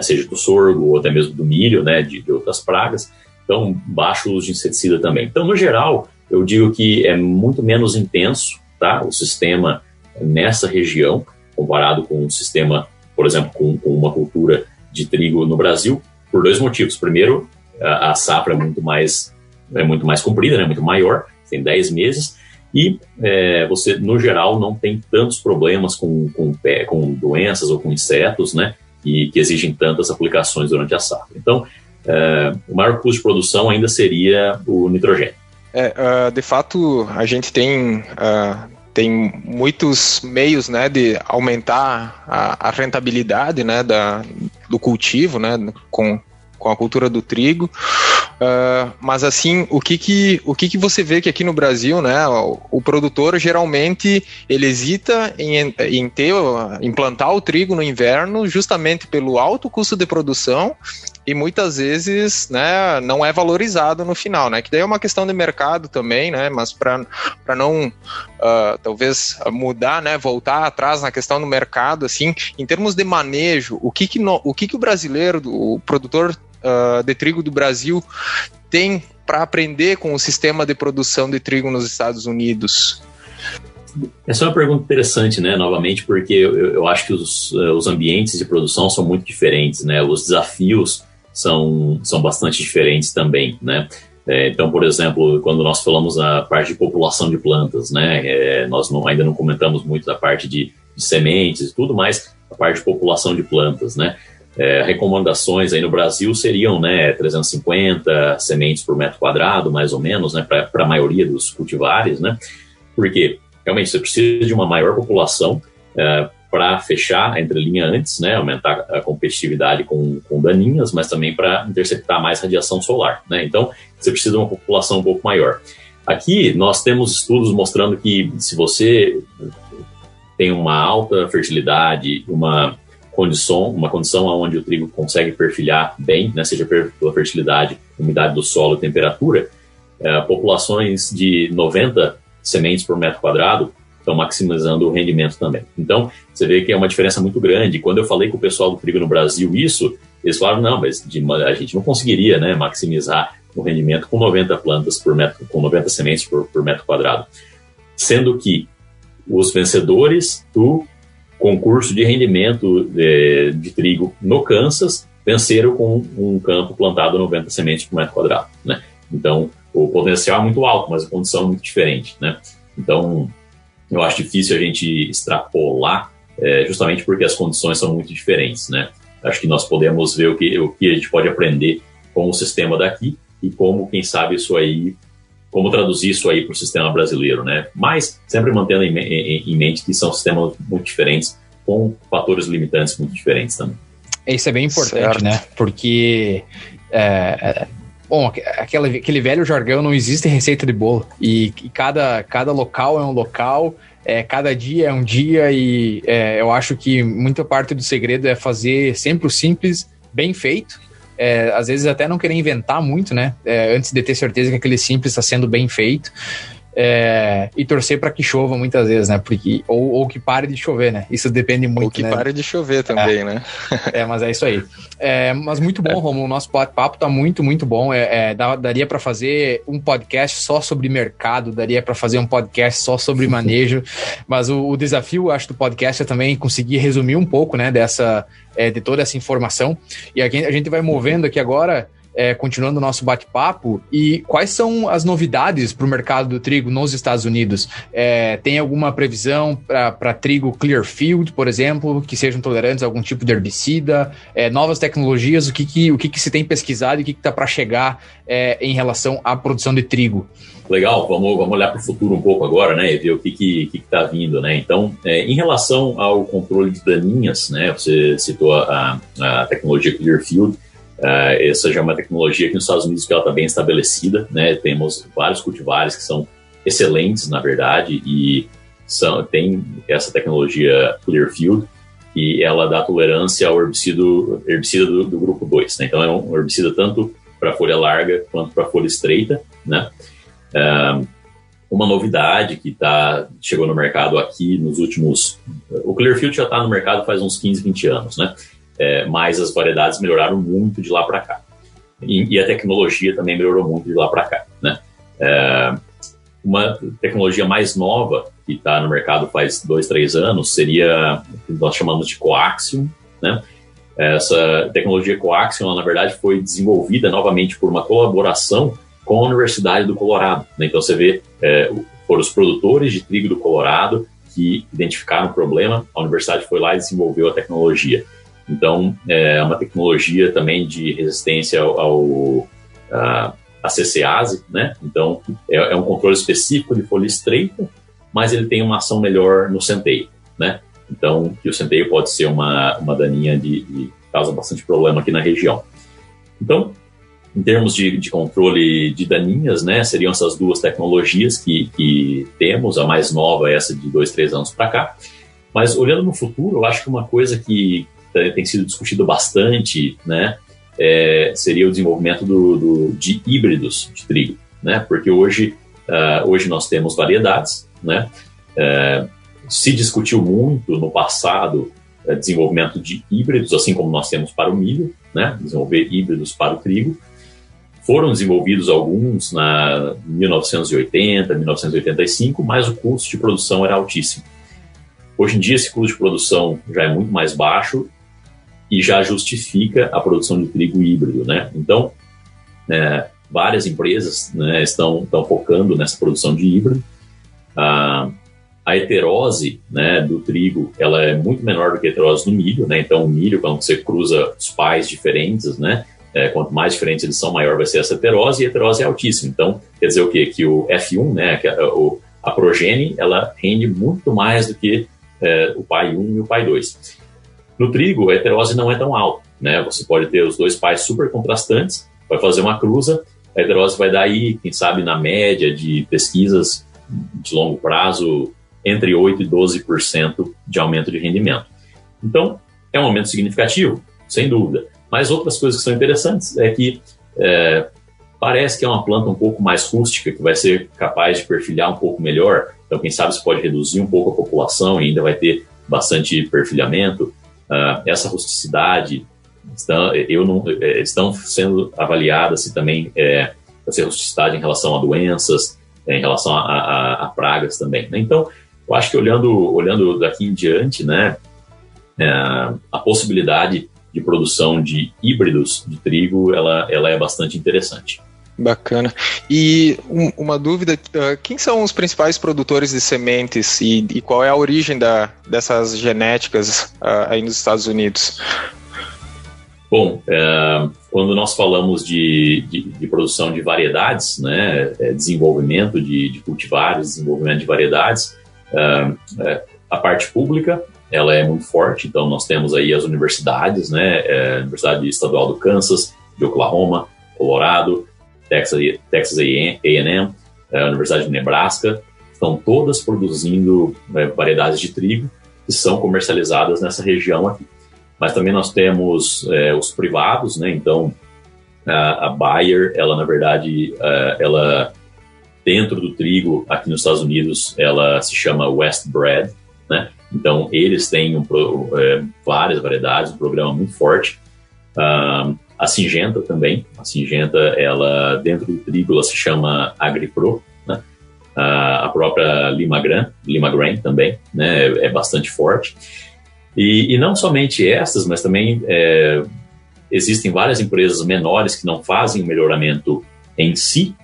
seja do sorgo ou até mesmo do milho, né, de outras pragas. Então, baixo uso de inseticida também. Então, no geral, eu digo que é muito menos intenso, tá, o sistema nessa região, comparado com um sistema, por exemplo, com uma cultura de trigo no Brasil, por dois motivos. Primeiro, a safra é muito mais comprida, né? Muito maior, tem 10 meses, e você, no geral, não tem tantos problemas com doenças ou com insetos, né? E que exigem tantas aplicações durante a safra. Então, o maior custo de produção ainda seria o nitrogênio. De fato, a gente tem muitos meios, né, de aumentar a rentabilidade, né, do cultivo, né, com a cultura do trigo, mas assim, o que você vê que aqui no Brasil, né, o produtor geralmente ele hesita em implantar o trigo no inverno justamente pelo alto custo de produção e muitas vezes, né, não é valorizado no final, né, que daí é uma questão de mercado também, né, mas para não talvez mudar, né, voltar atrás na questão do mercado, assim, em termos de manejo, o que o brasileiro, o produtor de trigo do Brasil tem para aprender com o sistema de produção de trigo nos Estados Unidos? Essa é uma pergunta interessante, né, novamente, porque eu acho que os ambientes de produção são muito diferentes, né, os desafios são bastante diferentes também, né. Então, por exemplo, quando nós falamos na parte de população de plantas, né, nós ainda não comentamos muito da parte de sementes e tudo mais, a parte de população de plantas, né. Recomendações aí no Brasil seriam, né, 350 sementes por metro quadrado, mais ou menos, né, para a maioria dos cultivares, né, porque realmente você precisa de uma maior população para fechar a entrelinha antes, né, aumentar a competitividade com daninhas, mas também para interceptar mais radiação solar, né, então você precisa de uma população um pouco maior. Aqui nós temos estudos mostrando que se você tem uma alta fertilidade, uma condição onde o trigo consegue perfilhar bem, né, seja pela fertilidade, umidade do solo, temperatura, populações de 90 sementes por metro quadrado estão maximizando o rendimento também. Então, você vê que é uma diferença muito grande. Quando eu falei com o pessoal do trigo no Brasil isso, eles falaram, não, mas a gente não conseguiria, né, maximizar o rendimento com 90 plantas por metro, com 90 sementes por metro quadrado. Sendo que os vencedores do concurso de rendimento de trigo no Kansas venceram com um campo plantado 90 sementes por metro quadrado, né? Então, o potencial é muito alto, mas a condição é muito diferente, né? Então, eu acho difícil a gente extrapolar, justamente porque as condições são muito diferentes, né? Acho que nós podemos ver o que a gente pode aprender com o sistema daqui e como, quem sabe, isso aí, como traduzir isso aí para o sistema brasileiro, né? Mas sempre mantendo em mente que são sistemas muito diferentes, com fatores limitantes muito diferentes também. Isso é bem importante, certo, né? Porque, bom, aquele velho jargão, não existe receita de bolo. E cada local é um local, cada dia é um dia, e eu acho que muita parte do segredo é fazer sempre o simples, bem feito. Às vezes até não querer inventar muito, né, antes de ter certeza que aquele simples está sendo bem feito, e torcer para que chova muitas vezes, né, porque, ou que pare de chover, né, isso depende muito, ou que, né, pare de chover também, né. Mas é isso aí, mas muito bom, Romulo, o nosso papo tá muito, muito bom, daria para fazer um podcast só sobre mercado, daria para fazer um podcast só sobre manejo, mas o desafio, acho, do podcast é também conseguir resumir um pouco, né, de toda essa informação, e a gente vai movendo aqui agora continuando o nosso bate-papo, e quais são as novidades para o mercado do trigo nos Estados Unidos? Tem alguma previsão para trigo Clearfield, por exemplo, que sejam tolerantes a algum tipo de herbicida, novas tecnologias, o que se tem pesquisado e o que está para chegar em relação à produção de trigo? Legal, vamos olhar para o futuro um pouco agora, né, e ver o que está vindo, né? Então, em relação ao controle de daninhas, né, você citou a tecnologia Clearfield. Essa já é uma tecnologia que nos Estados Unidos que ela está bem estabelecida, né? Temos vários cultivares que são excelentes, na verdade, e tem essa tecnologia Clearfield, e ela dá tolerância ao herbicida do grupo 2, né? Então, é um herbicida tanto para folha larga quanto para folha estreita, né? Uma novidade que chegou no mercado aqui nos últimos... O Clearfield já está no mercado faz uns 15, 20 anos, né? Mas as variedades melhoraram muito de lá para cá. E a tecnologia também melhorou muito de lá para cá, né? Uma tecnologia mais nova que está no mercado faz 2, 3 anos seria o que nós chamamos de Coaxium, né? Essa tecnologia Coaxium, ela, na verdade, foi desenvolvida novamente por uma colaboração com a Universidade do Colorado, né? Então, você vê, foram os produtores de trigo do Colorado que identificaram o problema, a universidade foi lá e desenvolveu a tecnologia. Então, é uma tecnologia também de resistência à cecease, né? Então, é um controle específico de folha estreita, mas ele tem uma ação melhor no centeio, né? Então, que o centeio pode ser uma daninha que causa bastante problema aqui na região. Então, em termos de controle de daninhas, né, seriam essas duas tecnologias que temos, a mais nova é essa de 2, 3 anos para cá. Mas olhando no futuro, eu acho que uma coisa que tem sido discutido bastante, né, seria o desenvolvimento de híbridos de trigo, né? Porque hoje nós temos variedades, né? Se discutiu muito no passado desenvolvimento de híbridos, assim como nós temos para o milho, né? Desenvolver híbridos para o trigo. Foram desenvolvidos alguns na 1980, 1985, mas o custo de produção era altíssimo. Hoje em dia, esse custo de produção já é muito mais baixo e já justifica a produção de trigo híbrido, né? Então, várias empresas, né, estão focando nessa produção de híbrido. A heterose, né, do trigo, ela é muito menor do que a heterose do milho, né? Então, o milho, quando você cruza os pais diferentes, né, quanto mais diferentes eles são, maior vai ser essa heterose, e a heterose é altíssima. Então, quer dizer o quê? Que o F1, né, a progênie, ela rende muito mais do que o pai 1 e o pai 2. No trigo, a heterose não é tão alta, né? Você pode ter os dois pais super contrastantes, vai fazer uma cruza, a heterose vai dar aí, quem sabe, na média de pesquisas de longo prazo, entre 8% e 12% de aumento de rendimento. Então, é um aumento significativo, sem dúvida. Mas outras coisas que são interessantes é que parece que é uma planta um pouco mais rústica, que vai ser capaz de perfilhar um pouco melhor. Então, quem sabe, você pode reduzir um pouco a população e ainda vai ter bastante perfilhamento. Essa rusticidade, estão sendo avaliadas se também essa rusticidade em relação a doenças, em relação a pragas também, né? Então, eu acho que olhando daqui em diante, né, a possibilidade de produção de híbridos de trigo, ela é bastante interessante. Bacana. E uma dúvida, quem são os principais produtores de sementes e qual é a origem dessas genéticas aí nos Estados Unidos? Bom, quando nós falamos de produção de variedades, né, desenvolvimento de cultivares, desenvolvimento de variedades, a parte pública, ela é muito forte. Então, nós temos aí as universidades, né, Universidade Estadual do Kansas, de Oklahoma, Colorado, Texas A&M, Universidade de Nebraska, estão todas produzindo variedades de trigo que são comercializadas nessa região aqui. Mas também nós temos os privados, né? Então, a Bayer, ela, na verdade, ela, dentro do trigo aqui nos Estados Unidos, ela se chama WestBred, né? Então, eles têm várias variedades, um programa muito forte. A Syngenta também. A Syngenta, ela, dentro do trigo, ela se chama AgriPro, né? A própria Limagrain também, né? Bastante forte. E não somente essas, mas também Existem várias empresas menores que não fazem o melhoramento em si,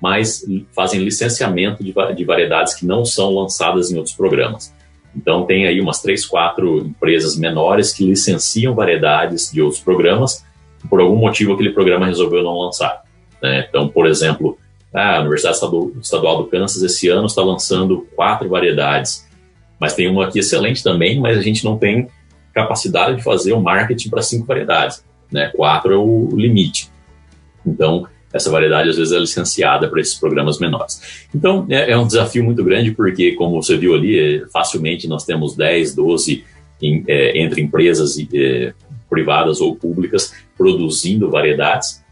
mas fazem licenciamento de variedades que não são lançadas em outros programas. Então, tem aí umas 3, 4 empresas menores que licenciam variedades de outros programas, e por algum motivo aquele programa resolveu não lançar, né? Então, por exemplo, a Universidade Estadual do Kansas esse ano está lançando 4 variedades, mas tem uma aqui excelente também, mas a gente não tem capacidade de fazer o marketing para 5 variedades, né? 4 é o limite. Então, essa variedade, às vezes, é licenciada para esses programas menores. Então, é um desafio muito grande, porque, como você viu ali, facilmente nós temos 10, 12 entre empresas privadas ou públicas produzindo variedades,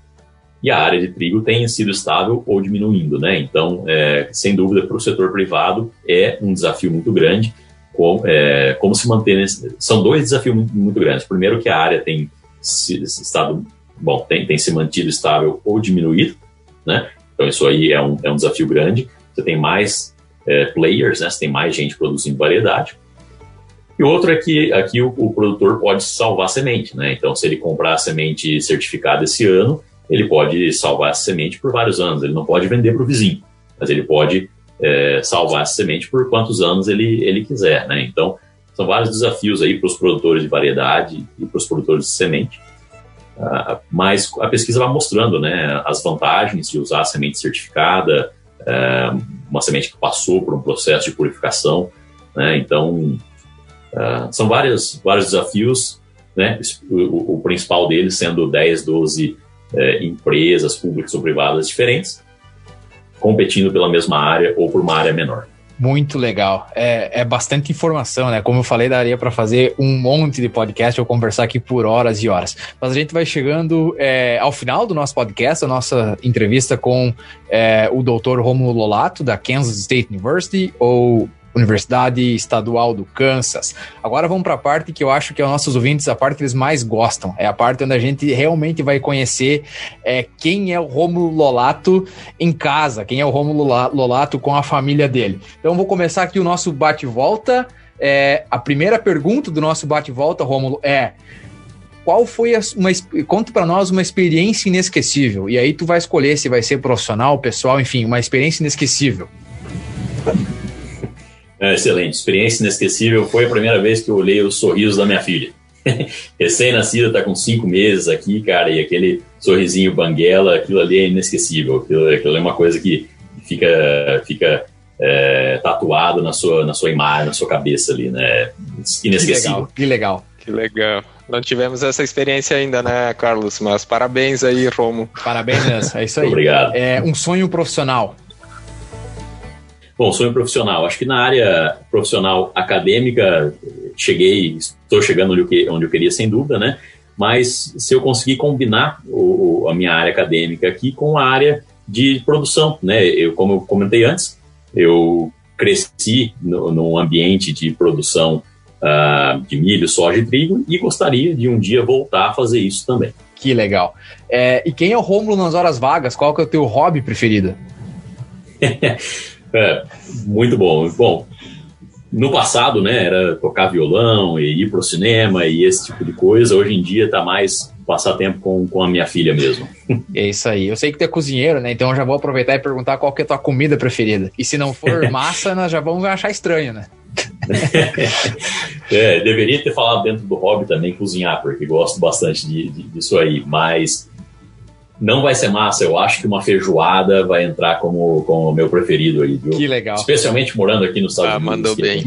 e a área de trigo tem sido estável ou diminuindo, né? Então, sem dúvida, para o setor privado, é um desafio muito grande, como se manter nesse... São 2 desafios muito, muito grandes. Primeiro, que a área tem estado... Bom, tem se mantido estável ou diminuído, né? Então, isso aí é um desafio grande. Você tem mais players, né? Você tem mais gente produzindo variedade. E outro é que aqui o produtor pode salvar semente, né? Então, se ele comprar a semente certificada esse ano, ele pode salvar essa semente por vários anos. Ele não pode vender para o vizinho, mas ele pode salvar essa semente por quantos anos ele quiser, né? Então, são vários desafios aí para os produtores de variedade e para os produtores de semente. Mas a pesquisa vai mostrando, né, as vantagens de usar a semente certificada, uma semente que passou por um processo de purificação, né? Então, são vários desafios, né? O principal deles sendo 10, 12 empresas públicas ou privadas diferentes, competindo pela mesma área ou por uma área menor. Muito legal. É bastante informação, né? Como eu falei, daria para fazer um monte de podcast ou conversar aqui por horas e horas. Mas a gente vai chegando ao final do nosso podcast, a nossa entrevista com o Dr. Rômulo Lollato, da Kansas State University, ou Universidade Estadual do Kansas. Agora vamos para a parte que eu acho que é os nossos ouvintes, a parte que eles mais gostam. É a parte onde a gente realmente vai conhecer quem é o Rômulo Lollato em casa, quem é o Rômulo Lollato com a família dele. Então vou começar aqui o nosso bate-volta. A primeira pergunta do nosso bate-volta, Rômulo, é: qual foi conta para nós uma experiência inesquecível? E aí tu vai escolher se vai ser profissional, pessoal, enfim, uma experiência inesquecível. Excelente, experiência inesquecível foi a primeira vez que eu olhei os sorrisos da minha filha. Recém-nascida, tá com 5 meses aqui, cara, e aquele sorrisinho banguela, aquilo ali é inesquecível, aquilo é uma coisa que fica tatuado na sua imagem, na sua cabeça ali, né? Inesquecível. Que legal, que legal. Não tivemos essa experiência ainda, né, Carlos? Mas parabéns aí, Romo. Parabéns, Nancy. É isso aí. Obrigado. É um sonho profissional. Bom, sonho profissional. Acho que na área profissional acadêmica, estou chegando onde eu queria, sem dúvida, né? Mas se eu conseguir combinar a minha área acadêmica aqui com a área de produção, né? Como eu comentei antes, eu cresci num ambiente de produção de milho, soja e trigo, e gostaria de um dia voltar a fazer isso também. Que legal. E quem é o Rômulo nas horas vagas? Qual que é o teu hobby preferido? Muito bom. Bom, no passado, né, era tocar violão e ir pro cinema e esse tipo de coisa. Hoje em dia tá mais passar tempo com a minha filha mesmo. É isso aí. Eu sei que tu é cozinheiro, né? Então eu já vou aproveitar e perguntar qual que é a tua comida preferida. E se não for massa, nós já vamos achar estranho, né? Deveria ter falado dentro do hobby também cozinhar, porque gosto bastante disso aí, mas... Não vai ser massa, eu acho que uma feijoada vai entrar como o meu preferido aí, viu? Que legal. Especialmente morando aqui nos Estados Unidos. Mandou bem.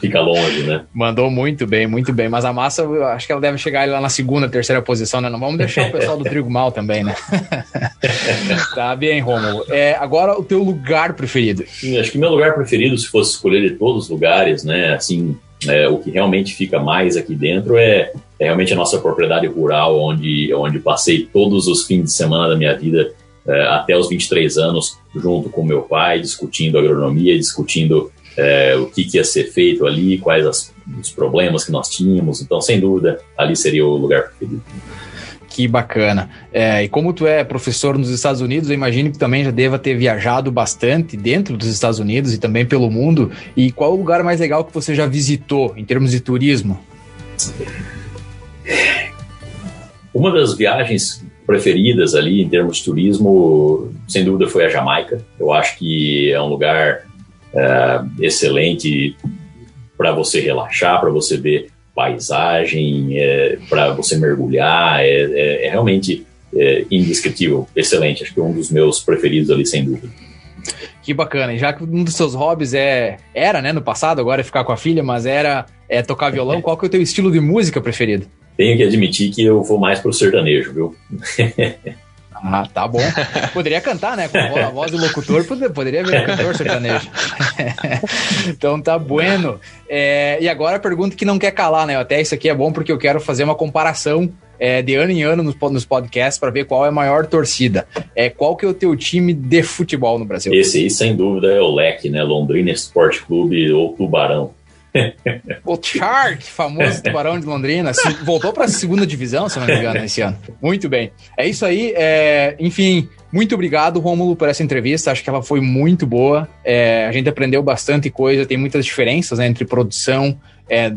Fica longe, né? Mandou muito bem, muito bem. Mas a massa, eu acho que ela deve chegar lá na segunda, terceira posição, né? Não vamos deixar o pessoal do trigo mal também, né? Tá bem, Rômulo. Agora, o teu lugar preferido? Sim, acho que o meu lugar preferido, se fosse escolher de todos os lugares, né? Assim... o que realmente fica mais aqui dentro é realmente a nossa propriedade rural, onde passei todos os fins de semana da minha vida, até os 23 anos, junto com meu pai, discutindo agronomia, discutindo o que ia ser feito ali, quais os problemas que nós tínhamos. Então, sem dúvida, ali seria o lugar preferido. Que bacana. E como tu é professor nos Estados Unidos, eu imagino que também já deva ter viajado bastante dentro dos Estados Unidos e também pelo mundo. E qual o lugar mais legal que você já visitou em termos de turismo? Uma das viagens preferidas ali em termos de turismo, sem dúvida, foi a Jamaica. Eu acho que é um lugar excelente para você relaxar, para você ver paisagem, para você mergulhar, é realmente indescritível, excelente. Acho que é um dos meus preferidos ali, sem dúvida. Que bacana, e já que um dos seus hobbies era, né, no passado, agora é ficar com a filha, mas era tocar violão, qual que é o teu estilo de música preferido? Tenho que admitir que eu vou mais pro sertanejo, viu? Ah, tá bom. Poderia cantar, né? Com a voz do locutor, poderia ver o cantor sertanejo. Então tá bueno. E agora a pergunta que não quer calar, né? Até isso aqui é bom porque eu quero fazer uma comparação de ano em ano nos podcasts para ver qual é a maior torcida. Qual que é o teu time de futebol no Brasil? Esse aí, sem dúvida, é o Leque, né? Londrina Esporte Clube ou Tubarão. O Shark, famoso Tubarão de Londrina, voltou para a segunda divisão, se não me engano, esse ano. Muito bem, é isso aí. Enfim, muito obrigado, Rômulo, por essa entrevista. Acho que ela foi muito boa. A gente aprendeu bastante coisa. Tem muitas diferenças, né, entre produção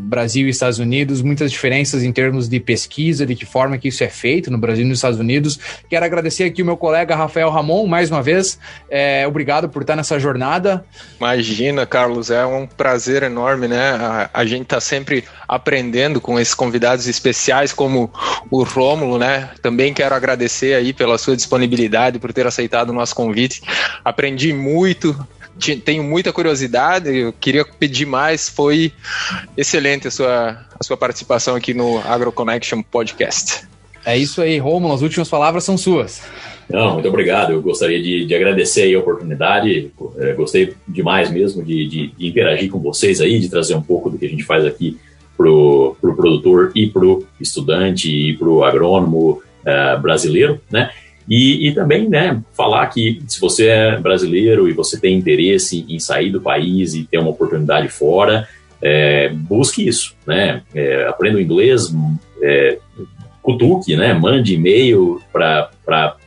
Brasil e Estados Unidos, muitas diferenças em termos de pesquisa, de que forma que isso é feito no Brasil e nos Estados Unidos. Quero agradecer aqui o meu colega Rafael Ramon, mais uma vez. Obrigado por estar nessa jornada. Imagina, Carlos, é um prazer enorme, né? A gente está sempre aprendendo com esses convidados especiais como o Rômulo, né? Também quero agradecer aí pela sua disponibilidade, por ter aceitado o nosso convite. Aprendi muito. Tenho muita curiosidade, eu queria pedir mais, foi excelente a sua participação aqui no AgroConnection Podcast. É isso aí, Rômulo, as últimas palavras são suas. Não, muito obrigado, eu gostaria de agradecer aí a oportunidade, gostei demais mesmo de interagir com vocês aí, de trazer um pouco do que a gente faz aqui pro produtor e pro estudante e pro agrônomo brasileiro, né? E também, né, falar que se você é brasileiro e você tem interesse em sair do país e ter uma oportunidade fora, busque isso, né, aprenda o inglês, cutuque, né, mande e-mail para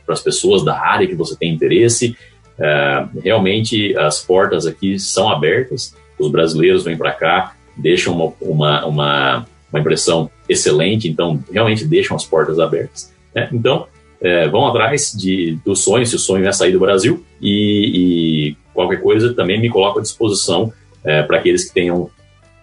as pessoas da área que você tem interesse, realmente as portas aqui são abertas, os brasileiros vêm para cá, deixam uma impressão excelente, então realmente deixam as portas abertas, né? Então, vão atrás do sonho, se o sonho é sair do Brasil, e qualquer coisa também me coloco à disposição para aqueles que tenham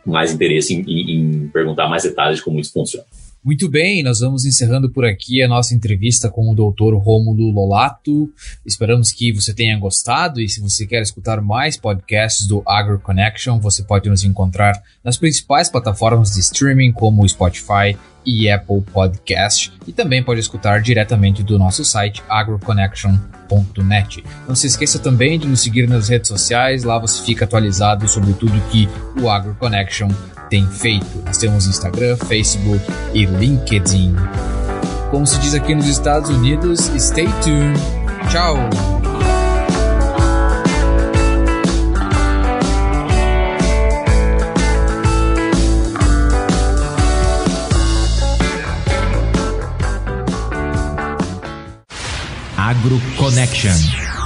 mais interesse em perguntar mais detalhes de como isso funciona. Muito bem, nós vamos encerrando por aqui a nossa entrevista com o Dr. Rômulo Lollato. Esperamos que você tenha gostado e se você quer escutar mais podcasts do AgroConnection, você pode nos encontrar nas principais plataformas de streaming como Spotify e Apple Podcast, e também pode escutar diretamente do nosso site agroconnection.net. Não se esqueça também de nos seguir nas redes sociais, lá você fica atualizado sobre tudo que o AgroConnection tem feito. Nós temos Instagram, Facebook e LinkedIn. Como se diz aqui nos Estados Unidos, stay tuned. Tchau! AgroConnection.